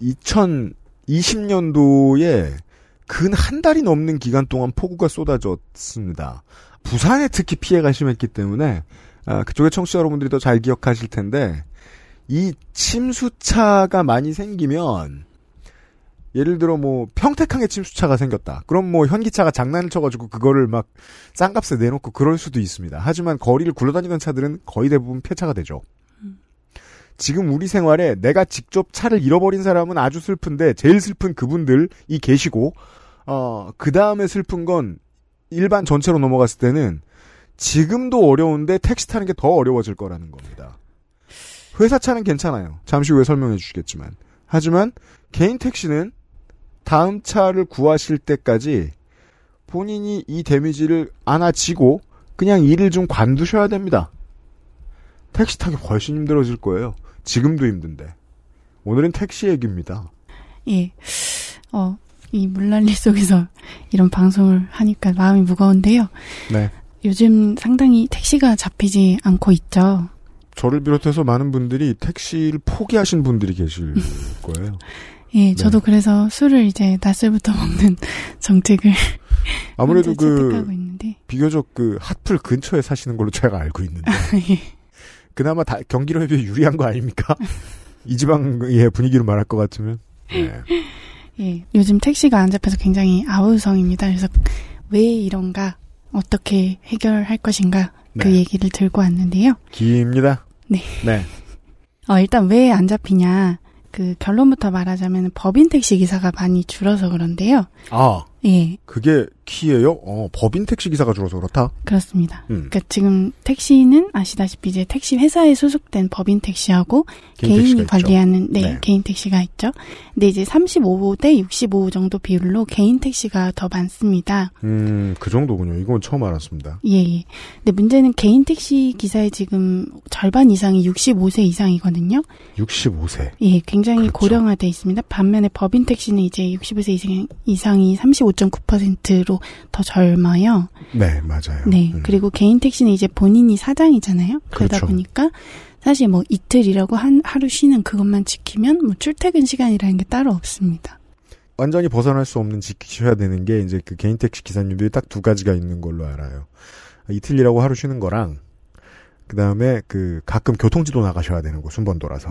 2020년도에 근 한 달이 넘는 기간 동안 폭우가 쏟아졌습니다. 부산에 특히 피해가 심했기 때문에 그쪽의 청취자 여러분들이 더 잘 기억하실 텐데 이 침수차가 많이 생기면 예를 들어 뭐 평택항에 침수차가 생겼다. 그럼 뭐 현기차가 장난을 쳐가지고 그거를 막 싼값에 내놓고 그럴 수도 있습니다. 하지만 거리를 굴러다니던 차들은 거의 대부분 폐차가 되죠. 지금 우리 생활에 내가 직접 차를 잃어버린 사람은 아주 슬픈데 제일 슬픈 그분들이 계시고 그 다음에 슬픈 건 일반 전체로 넘어갔을 때는 지금도 어려운데 택시 타는 게 더 어려워질 거라는 겁니다. 회사 차는 괜찮아요. 잠시 후에 설명해 주시겠지만. 하지만 개인 택시는 다음 차를 구하실 때까지 본인이 이 데미지를 안아지고 그냥 일을 좀 관두셔야 됩니다. 택시 타기 훨씬 힘들어질 거예요. 지금도 힘든데. 오늘은 택시 얘기입니다. 예. 이 물난리 속에서 이런 방송을 하니까 마음이 무거운데요. 네. 요즘 상당히 택시가 잡히지 않고 있죠. 저를 비롯해서 많은 분들이 택시를 포기하신 분들이 계실 거예요. 예, 저도 네. 그래서 술을 이제 낮술부터 먹는 정책을 아무래도 비교적 핫플 근처에 사시는 걸로 제가 알고 있는데 예. 그나마 다 경기로 해도 유리한 거 아닙니까? 이 지방의 분위기로 말할 것 같으면. 네. 예, 요즘 택시가 안 잡혀서 굉장히 아우성입니다. 그래서 왜 이런가, 어떻게 해결할 것인가 네. 그 얘기를 들고 왔는데요. 기입니다. 네. 일단 왜 안 잡히냐. 그 결론부터 말하자면 법인 택시 기사가 많이 줄어서 그런데요. 아, 예. 그게 키예요? 법인 택시 기사가 줄어서 그렇다? 그렇습니다. 그러니까 지금 택시는 아시다시피 이제 택시 회사에 소속된 법인 택시하고 개인이 관리하는 네. 개인 택시가 있죠. 근데 이제 35대 65 정도 비율로 개인 택시가 더 많습니다. 그 정도군요. 이건 처음 알았습니다. 예. 근데 문제는 개인 택시 기사의 지금 절반 이상이 65세 이상이거든요. 65세. 예, 굉장히 그렇죠. 고령화돼 있습니다. 반면에 법인 택시는 이제 65세 이상이 35.9%로 더 젊어요. 네, 맞아요. 네, 그리고 개인 택시는 이제 본인이 사장이잖아요. 그러다 그렇죠. 보니까 사실 뭐 이틀이라고 하루 쉬는 그것만 지키면 뭐 출퇴근 시간이라는 게 따로 없습니다. 완전히 벗어날 수 없는 지키셔야 되는 게 이제 그 개인 택시 기사님들이 딱 두 가지가 있는 걸로 알아요. 이틀이라고 하루 쉬는 거랑 그다음에 가끔 교통지도 나가셔야 되는 거 순번도라서.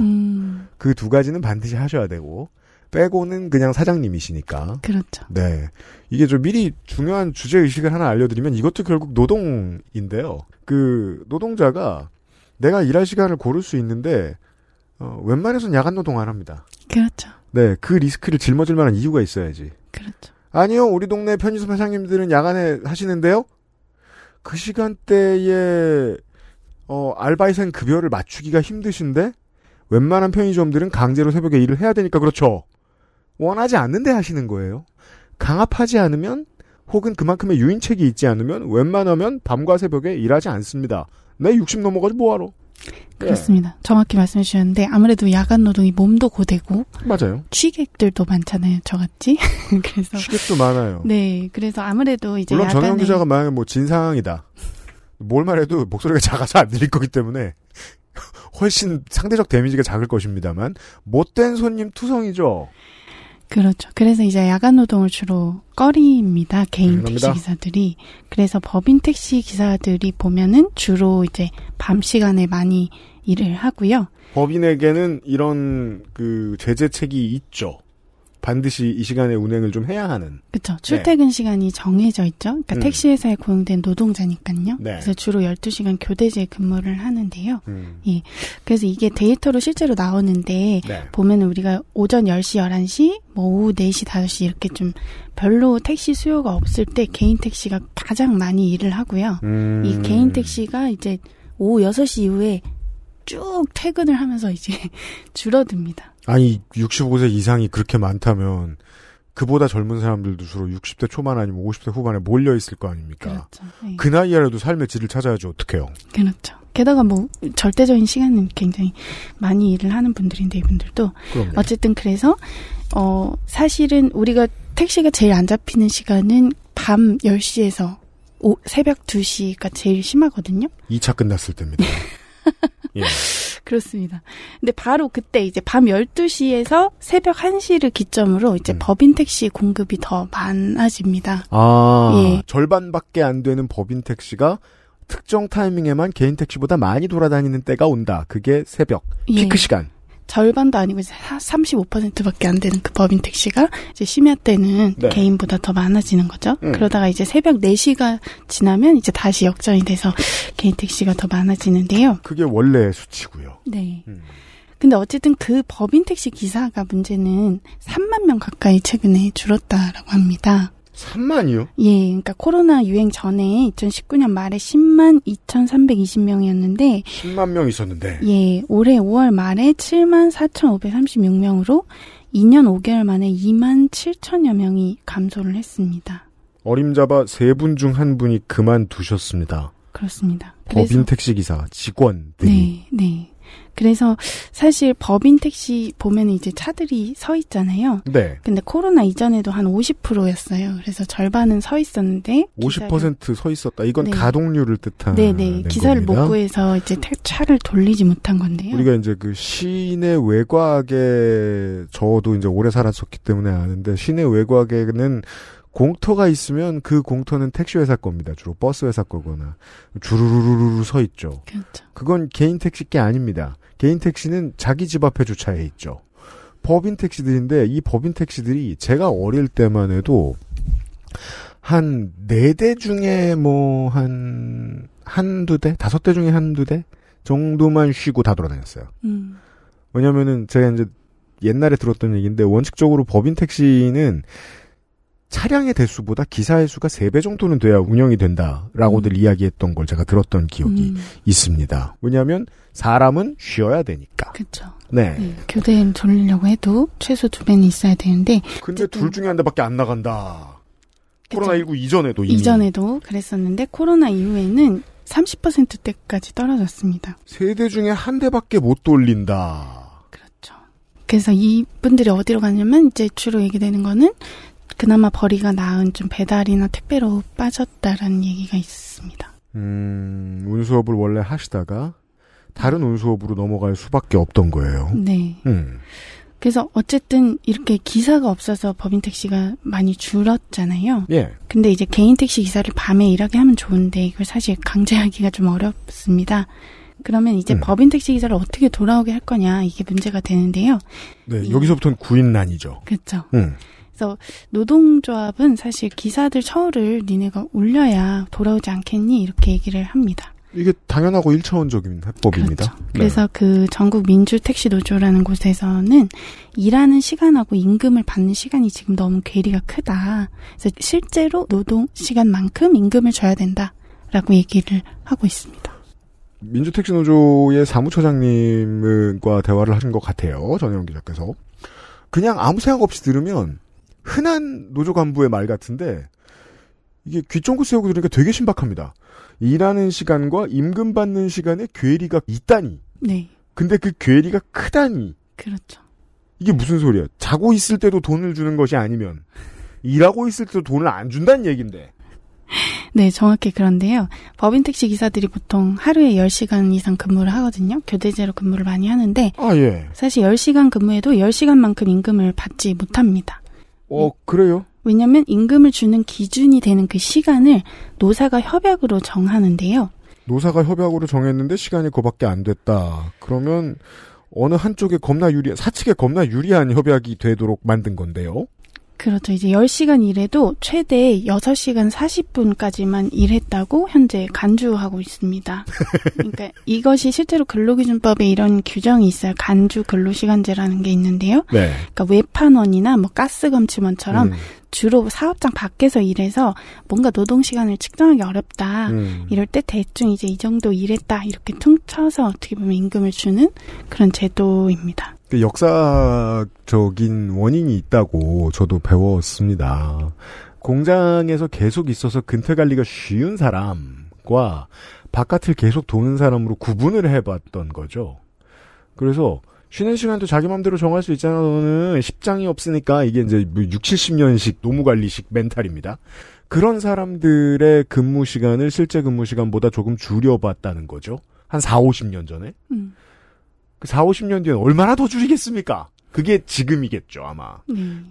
그 두 가지는 반드시 하셔야 되고 빼고는 그냥 사장님이시니까. 그렇죠. 네. 이게 좀 미리 중요한 주제의식을 하나 알려드리면 이것도 결국 노동인데요. 노동자가 내가 일할 시간을 고를 수 있는데, 웬만해서는 야간 노동 안 합니다. 그렇죠. 네. 그 리스크를 짊어질 만한 이유가 있어야지. 그렇죠. 아니요. 우리 동네 편의점 사장님들은 야간에 하시는데요? 그 시간대에, 알바이생 급여를 맞추기가 힘드신데, 웬만한 편의점들은 강제로 새벽에 일을 해야 되니까 그렇죠. 원하지 않는데 하시는 거예요. 강압하지 않으면 혹은 그만큼의 유인책이 있지 않으면 웬만하면 밤과 새벽에 일하지 않습니다. 내 60 넘어가지 뭐하러. 그렇습니다. 정확히 말씀해 주셨는데 아무래도 야간 노동이 몸도 고되고 맞아요. 취객들도 많잖아요. 저같이. 그래서 취객도 많아요. 네. 그래서 아무래도 이제 물론 야간에... 정영기자가 만약에 뭐 진상이다. 뭘 말해도 목소리가 작아서 안 들릴 거기 때문에 훨씬 상대적 데미지가 작을 것입니다만 못된 손님 투성이죠. 그렇죠. 그래서 이제 야간 노동을 주로 꺼리입니다. 개인 택시 기사들이. 그래서 법인 택시 기사들이 보면은 주로 이제 밤 시간에 많이 일을 하고요. 법인에게는 이런 그 제재책이 있죠. 반드시 이 시간에 운행을 좀 해야 하는. 그렇죠. 출퇴근 네. 시간이 정해져 있죠. 그러니까 택시회사에 고용된 노동자니까요. 네. 그래서 주로 12시간 교대제 근무를 하는데요. 예. 그래서 이게 데이터로 실제로 나오는데 네. 보면 우리가 오전 10시, 11시, 뭐 오후 4시, 5시 이렇게 좀 별로 택시 수요가 없을 때 개인 택시가 가장 많이 일을 하고요. 이 개인 택시가 이제 오후 6시 이후에 쭉 퇴근을 하면서 이제 줄어듭니다. 아니 65세 이상이 그렇게 많다면 그보다 젊은 사람들도 주로 60대 초반 아니면 50대 후반에 몰려 있을 거 아닙니까? 그렇죠. 네. 그 나이에라도 삶의 질을 찾아야지 어떡해요. 그렇죠. 게다가 뭐 절대적인 시간은 굉장히 많이 일을 하는 분들인데 이분들도 그럼요. 어쨌든 그래서 사실은 우리가 택시가 제일 안 잡히는 시간은 밤 10시에서 새벽 2시가 제일 심하거든요. 2차 끝났을 때입니다. 예. 그렇습니다. 근데 바로 그때 이제 밤 12시에서 새벽 1시를 기점으로 이제 법인 택시 공급이 더 많아집니다. 아, 예. 절반밖에 안 되는 법인 택시가 특정 타이밍에만 개인 택시보다 많이 돌아다니는 때가 온다. 그게 새벽, 예. 피크 시간. 절반도 아니고 이제 35%밖에 안 되는 그 법인 택시가 이제 심야 때는 네. 개인보다 더 많아지는 거죠. 그러다가 이제 새벽 4시가 지나면 이제 다시 역전이 돼서 개인 택시가 더 많아지는데요. 그게 원래 수치고요. 네. 근데 어쨌든 그 법인 택시 기사가 문제는 3만 명 가까이 최근에 줄었다라고 합니다. 3만이요? 예, 그러니까 코로나 유행 전에 2019년 말에 10만 2,320명이었는데 10만 명 있었는데 예, 올해 5월 말에 7만 4,536명으로 2년 5개월 만에 2만 7천여 명이 감소를 했습니다. 어림잡아 3분 중 1분이 그만두셨습니다. 그렇습니다. 법인 택시기사, 직원들이 네, 네. 그래서 사실 법인 택시 보면 이제 차들이 서 있잖아요. 네. 근데 코로나 이전에도 한 50%였어요. 그래서 절반은 서 있었는데 50% 서 있었다. 이건 네. 가동률을 뜻하는 네네. 기사를 겁니다. 못 구해서 이제 차를 돌리지 못한 건데요. 우리가 이제 그 시내 외곽에 저도 이제 오래 살았었기 때문에 아는데 시내 외곽에는 공터가 있으면 그 공터는 택시 회사 겁니다. 주로 버스 회사 거거나 주르르르르 서 있죠. 그렇죠. 그건 개인 택시 게 아닙니다. 개인 택시는 자기 집 앞에 주차해 있죠. 법인 택시들인데 이 법인 택시들이 제가 어릴 때만 해도 한 4대 중에 뭐 한 한두 대? 5대 중에 한두 대 정도만 쉬고 다 돌아다녔어요. 왜냐면은 제가 이제 옛날에 들었던 얘기인데 원칙적으로 법인 택시는 차량의 대수보다 기사의 수가 3배 정도는 돼야 운영이 된다라고들 이야기했던 걸 제가 들었던 기억이 있습니다. 왜냐하면 사람은 쉬어야 되니까. 그렇죠. 네. 네. 교대는 돌리려고 해도 최소 2배는 있어야 되는데. 근데 둘 중에 한 대밖에 안 나간다. 그쵸? 코로나19 이전에도 이미. 이전에도 그랬었는데 코로나 이후에는 30%대까지 떨어졌습니다. 3대 중에 한 대밖에 못 돌린다. 그렇죠. 그래서 이분들이 어디로 가냐면 이제 주로 얘기되는 거는 그나마 벌이가 나은 좀 배달이나 택배로 빠졌다라는 얘기가 있습니다. 운수업을 원래 하시다가 다른 운수업으로 넘어갈 수밖에 없던 거예요. 네. 그래서 어쨌든 이렇게 기사가 없어서 법인 택시가 많이 줄었잖아요. 예. 근데 이제 개인 택시 기사를 밤에 일하게 하면 좋은데 이걸 사실 강제하기가 좀 어렵습니다. 그러면 이제 법인 택시 기사를 어떻게 돌아오게 할 거냐 이게 문제가 되는데요. 네, 여기서부터는 구인난이죠. 그렇죠. 그래서 노동조합은 사실 기사들 처우를 니네가 올려야 돌아오지 않겠니 이렇게 얘기를 합니다. 이게 당연하고 1차원적인 해법입니다. 그렇죠. 네. 그래서 그 전국 민주택시노조라는 곳에서는 일하는 시간하고 임금을 받는 시간이 지금 너무 괴리가 크다. 그래서 실제로 노동 시간만큼 임금을 줘야 된다라고 얘기를 하고 있습니다. 민주택시노조의 사무처장님과 대화를 하신 것 같아요. 전혜원 기자께서. 그냥 아무 생각 없이 들으면 흔한 노조 간부의 말 같은데 이게 귀쫑긋 세우고 들으니까 되게 신박합니다. 일하는 시간과 임금 받는 시간에 괴리가 있다니. 네. 근데 그 괴리가 크다니. 그렇죠. 이게 무슨 소리야? 자고 있을 때도 돈을 주는 것이 아니면 일하고 있을 때도 돈을 안 준다는 얘긴데. 네, 정확히 그런데요. 법인 택시 기사들이 보통 하루에 10시간 이상 근무를 하거든요. 교대제로 근무를 많이 하는데 사실 10시간 근무해도 10시간만큼 임금을 받지 못합니다. 그래요? 왜냐하면 임금을 주는 기준이 되는 그 시간을 노사가 협약으로 정하는데요. 노사가 협약으로 정했는데 시간이 그거밖에 안 됐다. 그러면 어느 한쪽에 사측에 겁나 유리한 협약이 되도록 만든 건데요. 그렇죠. 이제 10시간 일해도 최대 6시간 40분까지만 일했다고 현재 간주하고 있습니다. 그러니까 이것이 실제로 근로기준법에 이런 규정이 있어요. 간주 근로시간제라는 게 있는데요. 네. 그러니까 외판원이나 뭐 가스검침원처럼 주로 사업장 밖에서 일해서 뭔가 노동시간을 측정하기 어렵다. 이럴 때 대충 이제 이 정도 일했다. 이렇게 퉁쳐서 어떻게 보면 임금을 주는 그런 제도입니다. 역사적인 원인이 있다고 저도 배웠습니다. 공장에서 계속 있어서 근태관리가 쉬운 사람과 바깥을 계속 도는 사람으로 구분을 해봤던 거죠. 그래서 쉬는 시간도 자기 맘대로 정할 수 있잖아. 너는 십장이 없으니까 이게 이제 60, 70년식 노무관리식 멘탈입니다. 그런 사람들의 근무 시간을 실제 근무 시간보다 조금 줄여봤다는 거죠. 한 4, 50년 전에. 그 4, 50년 뒤엔 얼마나 더 줄이겠습니까? 그게 지금이겠죠, 아마.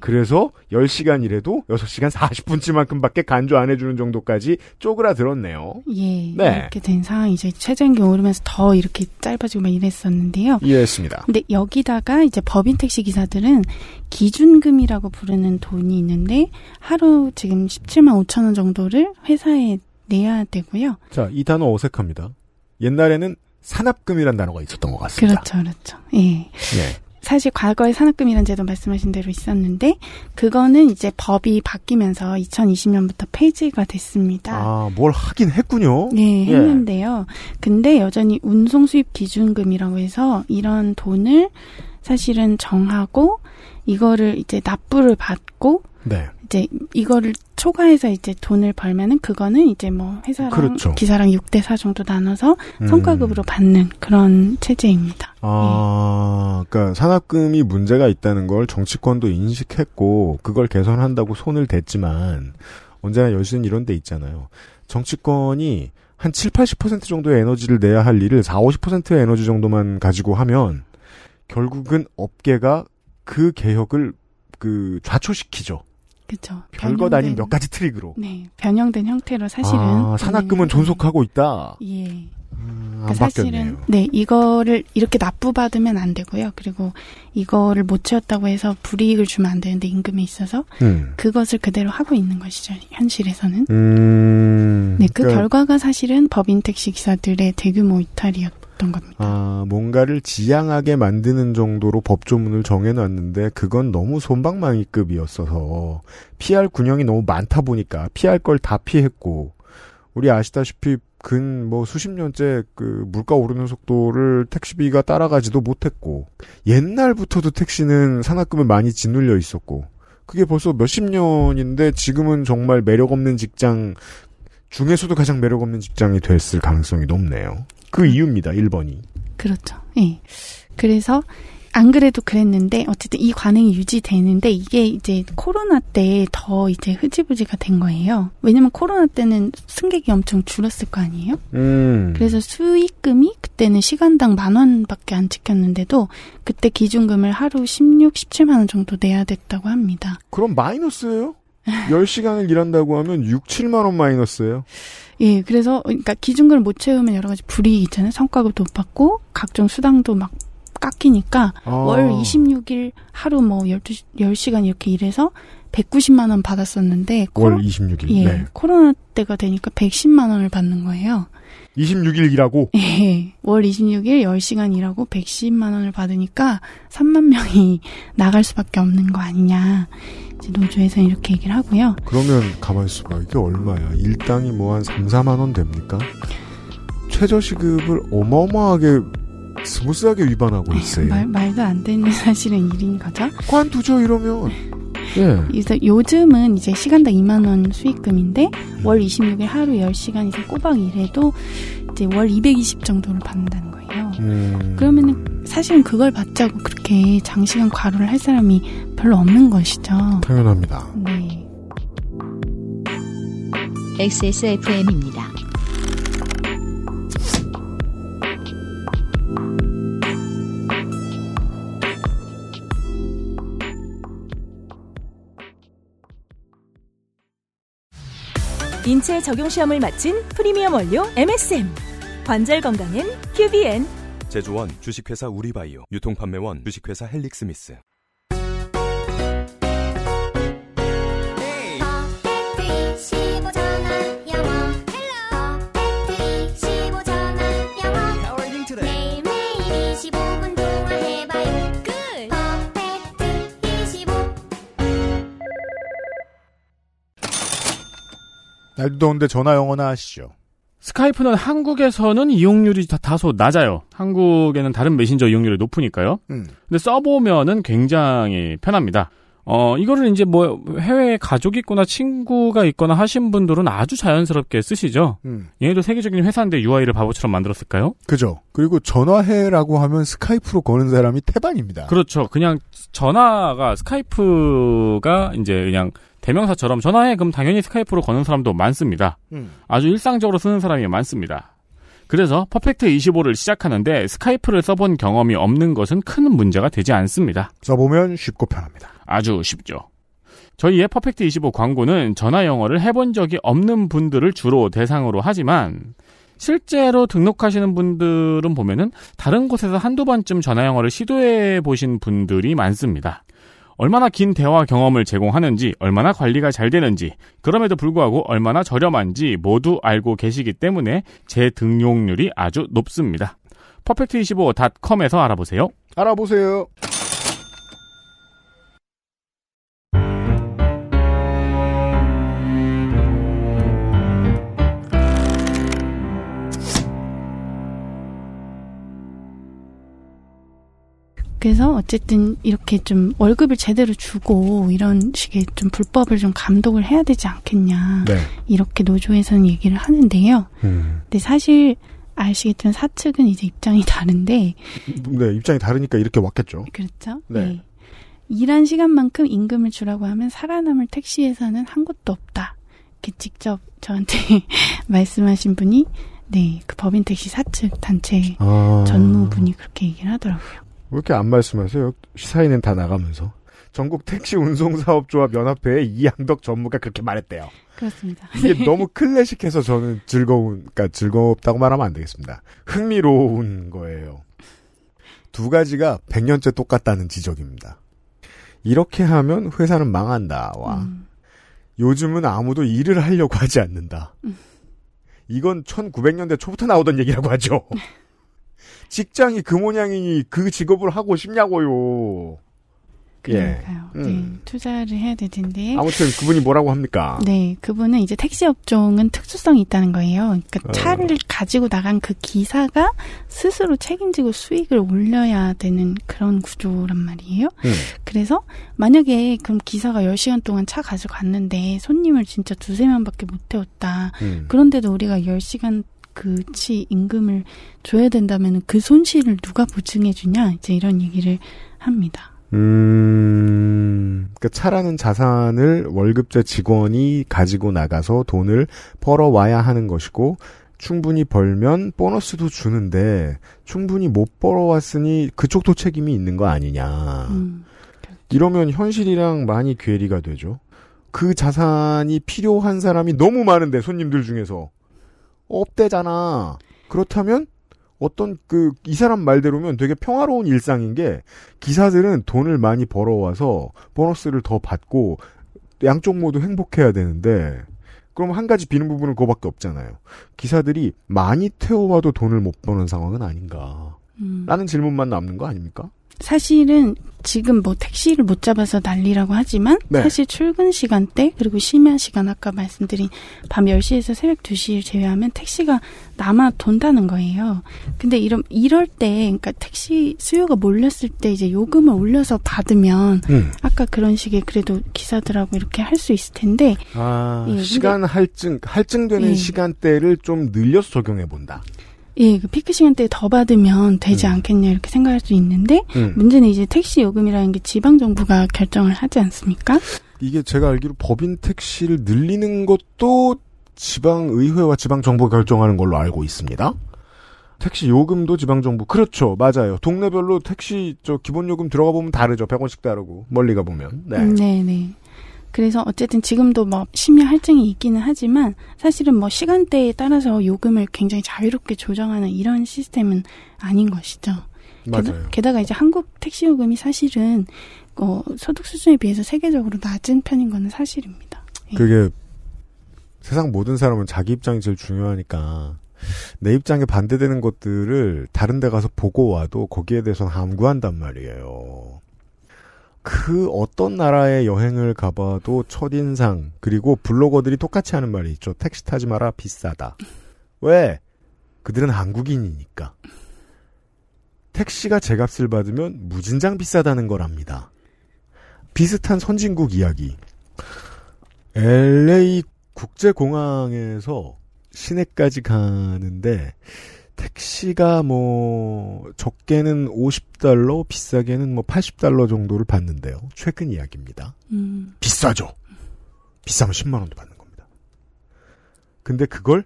그래서 10시간 일해도 6시간 40분쯤만큼밖에 간주 안 해주는 정도까지 쪼그라들었네요. 예. 네. 이렇게 된 상황이죠. 최저임금 오르면서 더 이렇게 짧아지고 막 이랬었는데요. 이해했습니다. 근데 여기다가 이제 법인 택시 기사들은 기준금이라고 부르는 돈이 있는데 하루 지금 17만 5천 원 정도를 회사에 내야 되고요. 자, 이 단어 어색합니다. 옛날에는 산업금이란 단어가 있었던 것 같습니다. 그렇죠, 그렇죠. 예. 사실 과거에 산업금이란 제도 말씀하신 대로 있었는데 그거는 이제 법이 바뀌면서 2020년부터 폐지가 됐습니다. 아, 뭘 하긴 했군요. 네, 예, 했는데요. 근데 여전히 운송 수입 기준금이라고 해서 이런 돈을 사실은 정하고 이거를 이제 납부를 받고 이제 이거를 초과해서 이제 돈을 벌면은 그거는 이제 뭐 회사랑 기사랑 6대4 정도 나눠서 성과급으로 받는 그런 체제입니다. 아, 예. 그러니까 산업금이 문제가 있다는 걸 정치권도 인식했고 그걸 개선한다고 손을 댔지만 언제나 여신은 이런 데 있잖아요. 정치권이 한 7, 80% 정도의 에너지를 내야 할 일을 4, 50%의 에너지 정도만 가지고 하면 결국은 업계가 그 개혁을 그 좌초시키죠. 그렇죠. 별것 아닌 몇 가지 트릭으로. 네, 변형된 형태로 사실은. 아, 산학금은 존속하고 있다. 예. 안 그러니까 사실은 네, 이거를 이렇게 납부받으면 안 되고요. 그리고 이거를 못 채웠다고 해서 불이익을 주면 안 되는데 임금에 있어서 그것을 그대로 하고 있는 것이죠. 현실에서는. 네, 그러니까 결과가 사실은 법인 택시 기사들의 대규모 이탈이었던 겁니다. 아, 뭔가를 지양하게 만드는 정도로 법조문을 정해놨는데 그건 너무 솜방망이급이었어서 피할 군형이 너무 많다 보니까 피할 걸 다 피했고 우리 아시다시피 뭐 수십 년째 그 물가 오르는 속도를 택시비가 따라가지도 못했고 옛날부터도 택시는 산학금에 많이 짓눌려 있었고 그게 벌써 몇십 년인데 지금은 정말 매력 없는 직장 중에서도 가장 매력 없는 직장이 됐을 가능성이 높네요. 그 이유입니다. 1번이. 그렇죠. 예. 그래서 안 그래도 그랬는데 어쨌든 이 관행이 유지되는데 이게 이제 코로나 때 더 이제 흐지부지가 된 거예요. 왜냐면 코로나 때는 승객이 엄청 줄었을 거 아니에요. 그래서 수익금이 그때는 시간당 10,000원밖에 안 찍혔는데도 그때 기준금을 하루 16, 17만 원 정도 내야 됐다고 합니다. 그럼 마이너스예요? 10시간을 일한다고 하면 6, 7만 원 마이너스예요. 예, 그래서 그러니까 기준금을 못 채우면 여러 가지 불이익 있잖아요. 성과급도 못 받고 각종 수당도 막 깎이니까 월 26일 하루 뭐 10시간 이렇게 일해서 190만 원 받았었는데 월 26일. 예, 네. 코로나 때가 되니까 110만 원을 받는 거예요. 26일 일하고? 예. 월 26일 10시간 일하고 110만 원을 받으니까 3만 명이 나갈 수밖에 없는 거 아니냐. 이제 노조에서 이렇게 얘기를 하고요. 그러면 가만히 있어봐. 이게 얼마야? 일당이 뭐 한 3, 4만 원 됩니까? 최저시급을 어마어마하게 스무스하게 위반하고 있어요. 말도 안 되는 사실은 일인 거죠. 관두죠 이러면. 그래서 요즘은 이제 시간당 2만 원 수익금인데 월 26일 하루 10시간 이상 꼬박 일해도 이제 월 220 정도를 받는다는 거예요. 그러면은 사실은 그걸 받자고 그렇게 장시간 과로를 할 사람이 별로 없는 것이죠. 당연합니다. 네. XSFM입니다. 인체 적용시험을 마친 프리미엄 원료 MSM. 관절 건강엔 QBN. 제조원 주식회사 우리바이오. 유통판매원 주식회사 헬릭스미스. 날도 더운데 전화영어나 하시죠. 스카이프는 한국에서는 이용률이 다소 낮아요. 한국에는 다른 메신저 이용률이 높으니까요. 근데 써보면은 굉장히 편합니다. 이거를 이제 뭐 해외에 가족이 있거나 친구가 있거나 하신 분들은 아주 자연스럽게 쓰시죠. 얘네도 세계적인 회사인데 UI를 바보처럼 만들었을까요? 그죠. 그리고 전화해라고 하면 스카이프로 거는 사람이 태반입니다. 그렇죠. 그냥 전화가 스카이프가 이제 그냥 대명사처럼 전화해 그럼 당연히 스카이프로 거는 사람도 많습니다. 아주 일상적으로 쓰는 사람이 많습니다. 그래서 퍼펙트 25를 시작하는데 스카이프를 써본 경험이 없는 것은 큰 문제가 되지 않습니다. 써보면 쉽고 편합니다. 아주 쉽죠. 저희의 퍼펙트 25 광고는 전화 영어를 해본 적이 없는 분들을 주로 대상으로 하지만 실제로 등록하시는 분들은 보면은 다른 곳에서 한두 번쯤 전화 영어를 시도해 보신 분들이 많습니다. 얼마나 긴 대화 경험을 제공하는지, 얼마나 관리가 잘 되는지, 그럼에도 불구하고 얼마나 저렴한지 모두 알고 계시기 때문에 재등록률이 아주 높습니다. perfect25.com에서 알아보세요. 알아보세요. 그래서 어쨌든 이렇게 좀 월급을 제대로 주고 이런 식의 좀 불법을 좀 감독을 해야 되지 않겠냐. 네. 이렇게 노조에서는 얘기를 하는데요. 근데 사실 아시겠지만 사측은 이제 입장이 다른데. 네, 입장이 다르니까 이렇게 왔겠죠. 그렇죠. 네. 네. 일한 시간만큼 임금을 주라고 하면 살아남을 택시 회사는 한 곳도 없다. 이렇게 직접 저한테 말씀하신 분이 네, 그 법인 택시 사측 단체 전무분이 그렇게 얘기를 하더라고요. 왜 이렇게 안 말씀하세요? 시사인은 다 나가면서. 전국 택시 운송사업조합 연합회의 이항덕 전무가 그렇게 말했대요. 그렇습니다. 이게 너무 클래식해서 저는 그러니까 즐겁다고 말하면 안 되겠습니다. 흥미로운 거예요. 두 가지가 100년째 똑같다는 지적입니다. 이렇게 하면 회사는 망한다와 요즘은 아무도 일을 하려고 하지 않는다. 이건 1900년대 초부터 나오던 얘기라고 하죠. 직장이 그 모양이니 그 직업을 하고 싶냐고요. 그러니까요. 예. 네, 투자를 해야 될 텐데. 아무튼 그분이 뭐라고 합니까? 네, 그분은 이제 택시 업종은 특수성이 있다는 거예요. 그러니까 차를 가지고 나간 그 기사가 스스로 책임지고 수익을 올려야 되는 그런 구조란 말이에요. 그래서 만약에 그럼 기사가 10시간 동안 차 가지고 갔는데 손님을 진짜 2-3명밖에 못 태웠다. 그런데도 우리가 10시간 그치 임금을 줘야 된다면 그 손실을 누가 보증해 주냐 이제 이런 얘기를 합니다. 그러니까 차라는 자산을 월급제 직원이 가지고 나가서 돈을 벌어와야 하는 것이고 충분히 벌면 보너스도 주는데 충분히 못 벌어왔으니 그쪽도 책임이 있는 거 아니냐. 그렇죠. 이러면 현실이랑 많이 괴리가 되죠. 그 자산이 필요한 사람이 너무 많은데 손님들 중에서. 없대잖아. 그렇다면 어떤 이 사람 말대로면 되게 평화로운 일상인 게 기사들은 돈을 많이 벌어와서 보너스를 더 받고 양쪽 모두 행복해야 되는데 그럼 한 가지 비는 부분은 그거밖에 없잖아요. 기사들이 많이 태워와도 돈을 못 버는 상황은 아닌가. 라는 질문만 남는 거 아닙니까? 사실은 지금 뭐 택시를 못 잡아서 난리라고 하지만 네. 사실 출근 시간대 그리고 심야 시간 아까 말씀드린 밤 10시에서 새벽 2시를 제외하면 택시가 남아 돈다는 거예요. 근데 이럴 때 그러니까 택시 수요가 몰렸을 때 이제 요금을 올려서 받으면 아까 그런 식의 그래도 기사들하고 이렇게 할 수 있을 텐데 예, 시간 할증되는 예. 시간대를 좀 늘려서 적용해 본다. 예, 그 피크 시간대에 더 받으면 되지 않겠냐 이렇게 생각할 수 있는데 문제는 이제 택시 요금이라는 게 지방 정부가 결정을 하지 않습니까? 이게 제가 알기로 법인 택시를 늘리는 것도 지방 의회와 지방 정부가 결정하는 걸로 알고 있습니다. 택시 요금도 지방 정부. 그렇죠. 맞아요. 동네별로 택시 기본 요금 들어가 보면 다르죠. 100원씩 다르고 멀리 가 보면. 네. 네, 네. 그래서 어쨌든 지금도 뭐 심야 할증이 있기는 하지만 사실은 뭐 시간대에 따라서 요금을 굉장히 자유롭게 조정하는 이런 시스템은 아닌 것이죠. 맞아요. 게다가 이제 한국 택시 요금이 사실은 소득 수준에 비해서 세계적으로 낮은 편인 건 사실입니다. 그게 세상 모든 사람은 자기 입장이 제일 중요하니까 내 입장에 반대되는 것들을 다른 데 가서 보고 와도 거기에 대해서는 함구한단 말이에요. 그 어떤 나라에 여행을 가봐도 첫인상 그리고 블로거들이 똑같이 하는 말이 있죠. 택시 타지 마라 비싸다. 왜? 그들은 한국인이니까. 택시가 제 값을 받으면 무진장 비싸다는 거랍니다. 비슷한 선진국 이야기. LA 국제공항에서 시내까지 가는데 택시가 적게는 50달러, 비싸게는 $80 정도를 받는데요. 최근 이야기입니다. 비싸죠. 비싸면 10만 원도 받는 겁니다. 근데 그걸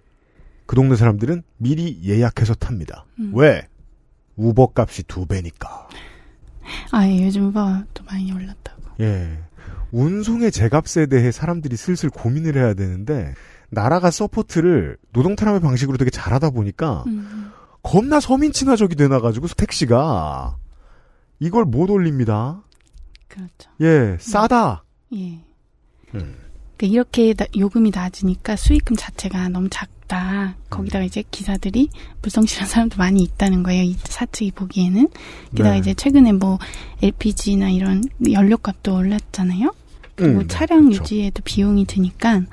그 동네 사람들은 미리 예약해서 탑니다. 왜? 우버 값이 2배니까. 아, 예, 요즘 우버도 많이 올랐다고. 예. 운송의 제값에 대해 사람들이 슬슬 고민을 해야 되는데 나라가 서포트를 노동타람의 방식으로 되게 잘하다 보니까 겁나 서민 친화적이 되나가지고 택시가 이걸 못 올립니다. 그렇죠. 예, 싸다. 예. 그러니까 이렇게 요금이 낮으니까 수익금 자체가 너무 작다. 거기다가 이제 기사들이 불성실한 사람도 많이 있다는 거예요. 이 사측이 보기에는. 게다가 네. 이제 최근에 LPG나 이런 연료값도 올랐잖아요. 그리고 차량 그렇죠. 유지에도 비용이 드니까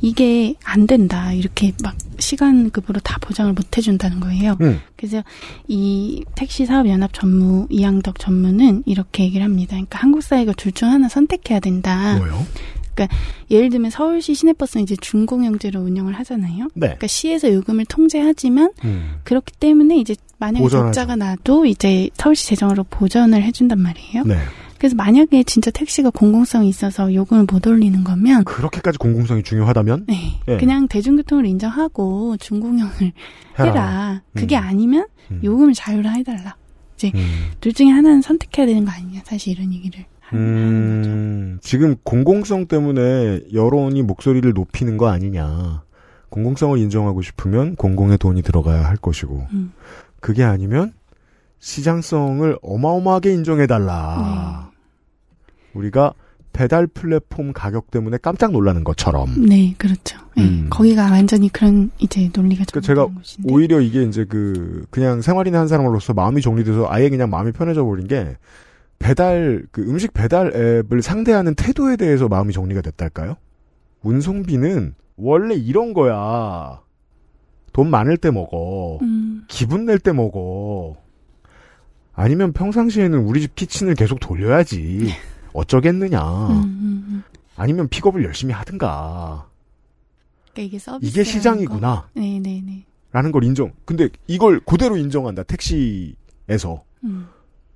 이게 안 된다. 이렇게 시간급으로 다 보장을 못 해준다는 거예요. 그래서 이 택시사업연합 전무 이항덕 전무는 이렇게 얘기를 합니다. 그러니까 한국 사회가 둘 중 하나 선택해야 된다. 뭐요? 그러니까 예를 들면 서울시 시내버스는 이제 준공영제로 운영을 하잖아요. 네. 그러니까 시에서 요금을 통제하지만 그렇기 때문에 이제 만약에 적자가 나도 이제 서울시 재정으로 보전을 해준단 말이에요. 네. 그래서 만약에 진짜 택시가 공공성이 있어서 요금을 못 올리는 거면 그렇게까지 공공성이 중요하다면? 네. 예. 그냥 대중교통을 인정하고 준공영을 해라. 그게 아니면 요금을 자유로 해달라. 이제 둘 중에 하나는 선택해야 되는 거 아니냐. 사실 이런 얘기를 하는 거죠. 지금 공공성 때문에 여론이 목소리를 높이는 거 아니냐. 공공성을 인정하고 싶으면 공공의 돈이 들어가야 할 것이고 그게 아니면 시장성을 어마어마하게 인정해달라. 네. 우리가 배달 플랫폼 가격 때문에 깜짝 놀라는 것처럼. 네, 그렇죠. 네, 거기가 완전히 그런 이제 논리가 좀. 제가 곳인데. 오히려 이게 이제 그냥 생활인의 한 사람으로서 마음이 정리돼서 아예 그냥 마음이 편해져 버린 게 배달, 음식 배달 앱을 상대하는 태도에 대해서 마음이 정리가 됐달까요? 운송비는 원래 이런 거야. 돈 많을 때 먹어. 기분 낼 때 먹어. 아니면 평상시에는 우리 집 키친을 계속 돌려야지. 어쩌겠느냐. 아니면 픽업을 열심히 하든가. 그러니까 이게 서비스. 이게 시장이구나. 네네네. 라는 걸 인정. 근데 이걸 그대로 인정한다. 택시에서.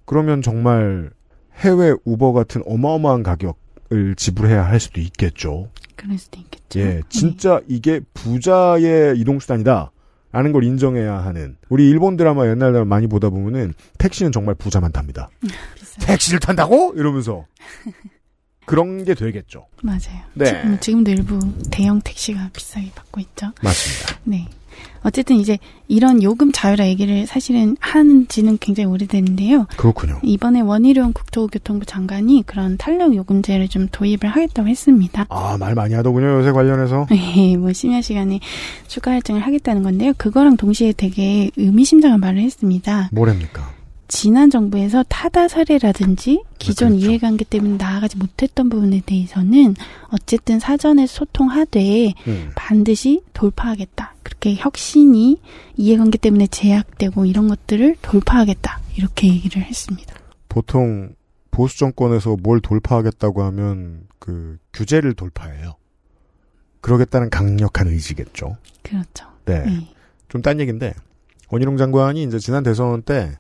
그러면 정말 해외 우버 같은 어마어마한 가격을 지불해야 할 수도 있겠죠. 그럴 수도 있겠죠. 예, 진짜 네. 이게 부자의 이동수단이다. 라는 걸 인정해야 하는. 우리 일본 드라마 옛날에 많이 보다 보면은 택시는 정말 부자만 탑니다. 택시를 탄다고? 이러면서. 그런 게 되겠죠. 맞아요. 네. 지금도 일부 대형 택시가 비싸게 받고 있죠. 맞습니다. 네. 어쨌든 이제 이런 요금 자유화 얘기를 사실은 하는지는 굉장히 오래됐는데요. 그렇군요. 이번에 원희룡 국토교통부 장관이 그런 탄력 요금제를 좀 도입을 하겠다고 했습니다. 아, 말 많이 하더군요. 요새 관련해서. 네, 심야 시간에 추가 할증을 하겠다는 건데요. 그거랑 동시에 되게 의미심장한 말을 했습니다. 뭐랍니까? 지난 정부에서 타다 사례라든지 기존 그렇죠. 이해관계 때문에 나아가지 못했던 부분에 대해서는 어쨌든 사전에 소통하되 반드시 돌파하겠다. 그렇게 혁신이 이해관계 때문에 제약되고 이런 것들을 돌파하겠다. 이렇게 얘기를 했습니다. 보통 보수 정권에서 뭘 돌파하겠다고 하면 그 규제를 돌파해요. 그러겠다는 강력한 의지겠죠. 그렇죠. 네. 네. 좀 딴 얘기인데 원희룡 장관이 이제 지난 대선 때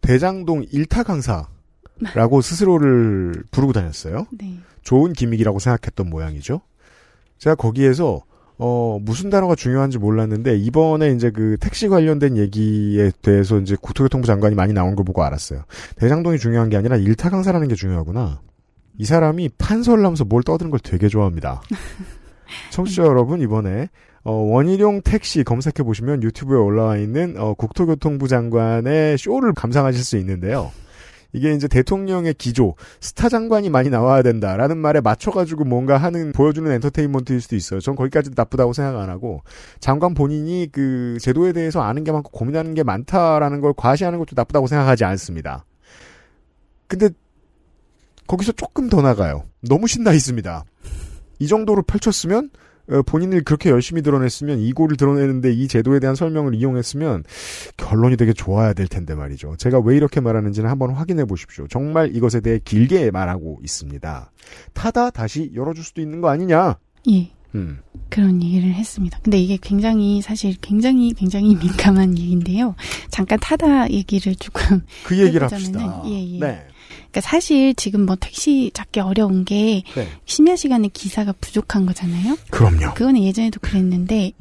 대장동 1타 강사라고 스스로를 부르고 다녔어요. 네. 좋은 기믹이라고 생각했던 모양이죠. 제가 거기에서 무슨 단어가 중요한지 몰랐는데 이번에 이제 그 택시 관련된 얘기에 대해서 이제 국토교통부 장관이 많이 나온 걸 보고 알았어요. 대장동이 중요한 게 아니라 1타 강사라는 게 중요하구나. 이 사람이 판서를 하면서 뭘 떠드는 걸 되게 좋아합니다. 청취자 여러분 이번에 원희룡 택시 검색해보시면 유튜브에 올라와 있는 국토교통부 장관의 쇼를 감상하실 수 있는데요. 이게 이제 대통령의 기조, 스타 장관이 많이 나와야 된다라는 말에 맞춰가지고 뭔가 하는, 보여주는 엔터테인먼트일 수도 있어요. 전 거기까지 나쁘다고 생각 안 하고, 장관 본인이 그 제도에 대해서 아는 게 많고 고민하는 게 많다라는 걸 과시하는 것도 나쁘다고 생각하지 않습니다. 근데 거기서 조금 더 나가요. 너무 신나 있습니다. 이 정도로 펼쳤으면 본인을 그렇게 열심히 드러냈으면 이 골을 드러내는데 이 제도에 대한 설명을 이용했으면 결론이 되게 좋아야 될 텐데 말이죠. 제가 왜 이렇게 말하는지는 한번 확인해 보십시오. 정말 이것에 대해 길게 말하고 있습니다. 타다 다시 열어줄 수도 있는 거 아니냐. 예. 그런 얘기를 했습니다. 근데 이게 굉장히 민감한 얘기인데요. 잠깐 타다 얘기를 조금 그 얘기를 합시다. 예, 예. 네. 그러니까 사실 지금 뭐 택시 잡기 어려운 게 네. 심야 시간에 기사가 부족한 거잖아요. 그럼요. 그거는 예전에도 그랬는데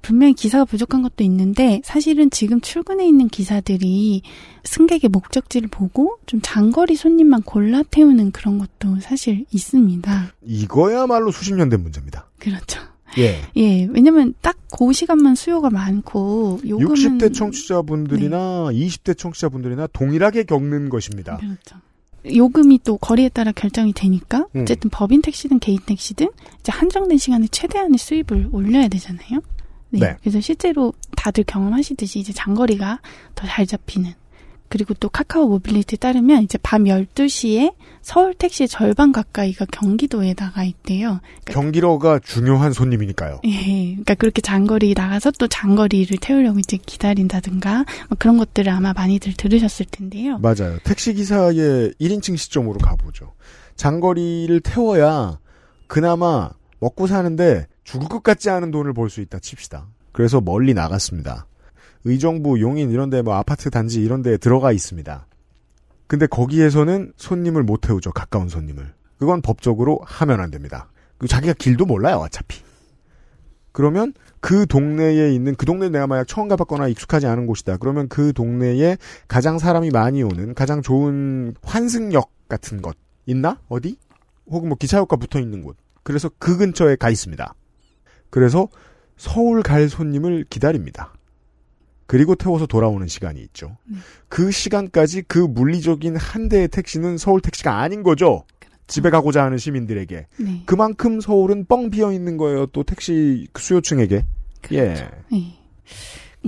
분명히 기사가 부족한 것도 있는데 사실은 지금 출근해 있는 기사들이 승객의 목적지를 보고 좀 장거리 손님만 골라 태우는 그런 것도 사실 있습니다. 이거야말로 수십 년 된 문제입니다. 그렇죠. 예. 예. 왜냐면 딱 그 시간만 수요가 많고 요금은 60대 청취자분들이나 네. 20대 청취자분들이나 동일하게 겪는 것입니다. 그렇죠. 요금이 또 거리에 따라 결정이 되니까 어쨌든 법인 택시든 개인 택시든 이제 한정된 시간에 최대한의 수입을 올려야 되잖아요. 네. 네. 그래서 실제로 다들 경험하시듯이 이제 장거리가 더 잘 잡히는. 그리고 또 카카오 모빌리티에 따르면 이제 밤 12시에 서울 택시의 절반 가까이가 경기도에 나가 있대요. 그러니까 경기로가 중요한 손님이니까요. 예. 그러니까 그렇게 장거리 나가서 또 장거리를 태우려고 이제 기다린다든가 그런 것들을 아마 많이들 들으셨을 텐데요. 맞아요. 택시기사의 1인칭 시점으로 가보죠. 장거리를 태워야 그나마 먹고 사는데 죽을 것 같지 않은 돈을 벌 수 있다 칩시다. 그래서 멀리 나갔습니다. 의정부, 용인 이런 데 뭐 아파트 단지 이런 데에 들어가 있습니다. 근데 거기에서는 손님을 못 태우죠. 가까운 손님을. 그건 법적으로 하면 안 됩니다. 그리고 자기가 길도 몰라요. 어차피. 그러면 그 동네에 있는 그 동네 내가 만약 처음 가봤거나 익숙하지 않은 곳이다. 그러면 그 동네에 가장 사람이 많이 오는 가장 좋은 환승역 같은 것 있나? 어디? 혹은 뭐 기차역과 붙어 있는 곳. 그래서 그 근처에 가 있습니다. 그래서 서울 갈 손님을 기다립니다. 그리고 태워서 돌아오는 시간이 있죠. 그 시간까지 그 물리적인 한 대의 택시는 서울 택시가 아닌 거죠. 그렇죠. 집에 가고자 하는 시민들에게. 네. 그만큼 서울은 뻥 비어 있는 거예요. 또 택시 수요층에게. 그렇죠. 예. 네.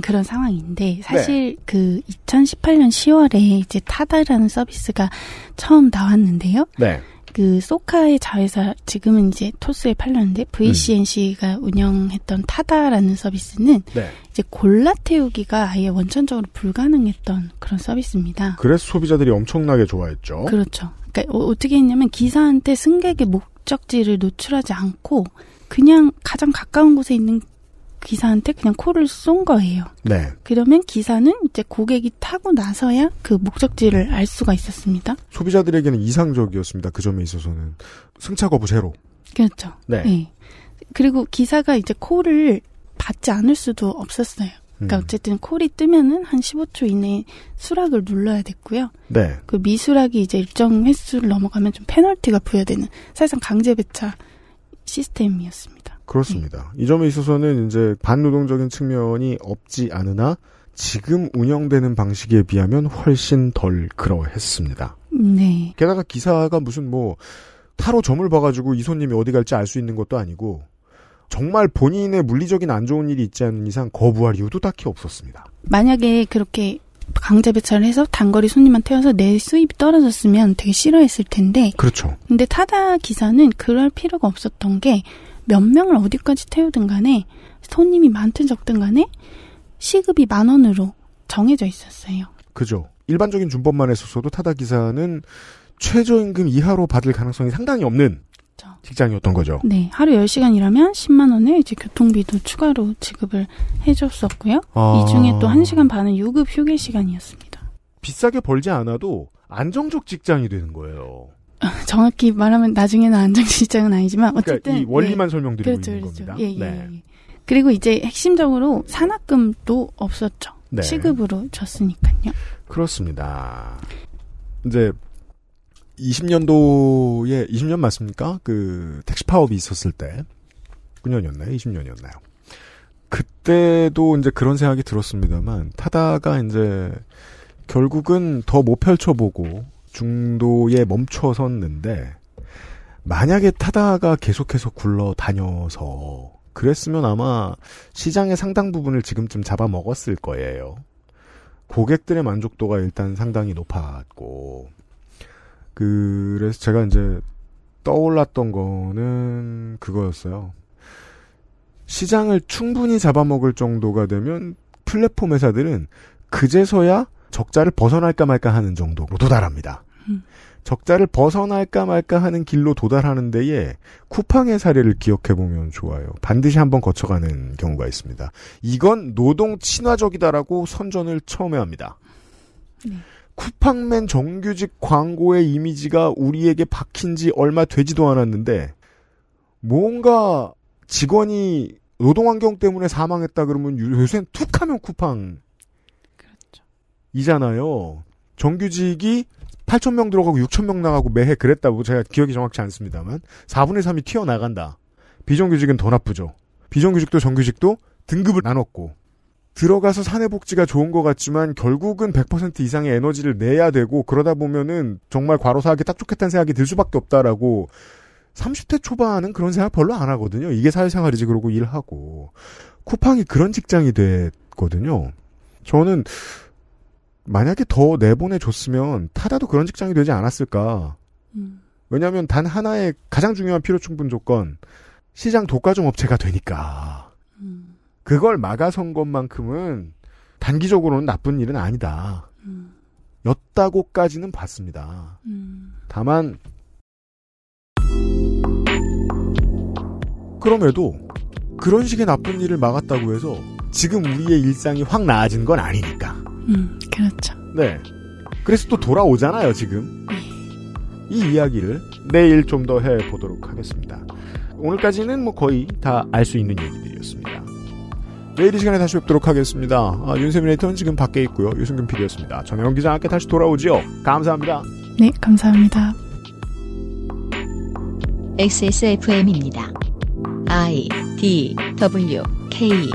그런 상황인데 사실 네. 그 2018년 10월에 이제 타다라는 서비스가 처음 나왔는데요. 네. 그 소카의 자회사 지금은 이제 토스에 팔렸는데 VCNC가 운영했던 타다라는 서비스는 네. 이제 골라 태우기가 아예 원천적으로 불가능했던 그런 서비스입니다. 그래서 소비자들이 엄청나게 좋아했죠. 그렇죠. 그러니까 어떻게 했냐면 기사한테 승객의 목적지를 노출하지 않고 그냥 가장 가까운 곳에 있는 기사한테 그냥 콜을 쏜 거예요. 네. 그러면 기사는 이제 고객이 타고 나서야 그 목적지를 알 수가 있었습니다. 소비자들에게는 이상적이었습니다. 그 점에 있어서는. 승차 거부 제로. 그렇죠. 네. 네. 그리고 기사가 이제 콜을 받지 않을 수도 없었어요. 그러니까 어쨌든 콜이 뜨면은 한 15초 이내에 수락을 눌러야 됐고요. 네. 그 미수락이 이제 일정 횟수를 넘어가면 좀 페널티가 부여되는 사실상 강제 배차 시스템이었습니다. 그렇습니다. 네. 이 점에 있어서는 이제 반노동적인 측면이 없지 않으나 지금 운영되는 방식에 비하면 훨씬 덜 그러했습니다. 네. 게다가 기사가 무슨 뭐 타로 점을 봐가지고 이 손님이 어디 갈지 알 수 있는 것도 아니고 정말 본인의 물리적인 안 좋은 일이 있지 않은 이상 거부할 이유도 딱히 없었습니다. 만약에 그렇게 강제 배차를 해서 단거리 손님만 태워서 내 수입이 떨어졌으면 되게 싫어했을 텐데. 그렇죠. 근데 타다 기사는 그럴 필요가 없었던 게 몇 명을 어디까지 태우든 간에 손님이 많든 적든 간에 시급이 10,000원으로 정해져 있었어요. 그죠. 일반적인 준법만 했었어도 타다 기사는 최저임금 이하로 받을 가능성이 상당히 없는 그렇죠. 직장이었던 거죠. 네. 하루 10시간 일하면 10만 원을 이제 교통비도 추가로 지급을 해줬었고요. 아... 이 중에 또 1시간 반은 유급 휴게 시간이었습니다. 비싸게 벌지 않아도 안정적 직장이 되는 거예요. 정확히 말하면 나중에는 안정적 직장은 아니지만 어쨌든. 그러니까 이 원리만 네. 설명드리고 그렇죠, 있는 그렇죠. 겁니다. 예, 예, 네. 예. 그리고 이제 핵심적으로 산학금도 없었죠. 네. 시급으로 줬으니까요. 그렇습니다. 이제 20년도에 20년 맞습니까? 그 택시 파업이 있었을 때 9년이었나요? 20년이었나요? 그때도 이제 그런 생각이 들었습니다만 타다가 이제 결국은 더 못 펼쳐보고 중도에 멈춰섰는데 만약에 타다가 계속해서 굴러 다녀서 그랬으면 아마 시장의 상당 부분을 지금쯤 잡아먹었을 거예요. 고객들의 만족도가 일단 상당히 높았고 그래서 제가 이제 떠올랐던 거는 그거였어요. 시장을 충분히 잡아먹을 정도가 되면 플랫폼 회사들은 그제서야 적자를 벗어날까 말까 하는 정도로 도달합니다. 적자를 벗어날까 말까 하는 길로 도달하는 데에 쿠팡의 사례를 기억해보면 좋아요. 반드시 한번 거쳐가는 경우가 있습니다. 이건 노동 친화적이다라고 선전을 처음에 합니다. 네. 쿠팡맨 정규직 광고의 이미지가 우리에게 박힌 지 얼마 되지도 않았는데 뭔가 직원이 노동환경 때문에 사망했다 그러면 요새는 툭 하면 쿠팡 그렇죠. 이잖아요. 정규직이 8,000명 들어가고 6,000명 나가고 매해 그랬다고 제가 기억이 정확치 않습니다만 4분의 3이 튀어나간다. 비정규직은 더 나쁘죠. 비정규직도 정규직도 등급을 나눴고 들어가서 사내복지가 좋은 것 같지만 결국은 100% 이상의 에너지를 내야 되고 그러다 보면은 정말 과로사하기 딱 좋겠다는 생각이 들 수밖에 없다라고 30대 초반은 그런 생각 별로 안 하거든요. 이게 사회생활이지 그러고 일하고 쿠팡이 그런 직장이 됐거든요. 저는 만약에 더 내보내줬으면 타다도 그런 직장이 되지 않았을까. 왜냐하면 단 하나의 가장 중요한 필요충분 조건 시장 독과점 업체가 되니까 그걸 막아선 것만큼은 단기적으로는 나쁜 일은 아니다. 였다고까지는 봤습니다. 다만 그럼에도 그런 식의 나쁜 일을 막았다고 해서 지금 우리의 일상이 확 나아진 건 아니니까. 그렇죠. 네. 그래서 또 돌아오잖아요, 지금. 이 이야기를 내일 좀 더 해보도록 하겠습니다. 오늘까지는 뭐 거의 다 알 수 있는 얘기들이었습니다. 내일 이 시간에 다시 뵙도록 하겠습니다. 아, 윤세민 에디터는 지금 밖에 있고요. 유승균 PD였습니다. 전혜원 기자와 함께 다시 돌아오지요. 감사합니다. 네, 감사합니다. XSFM입니다. I, D, W, K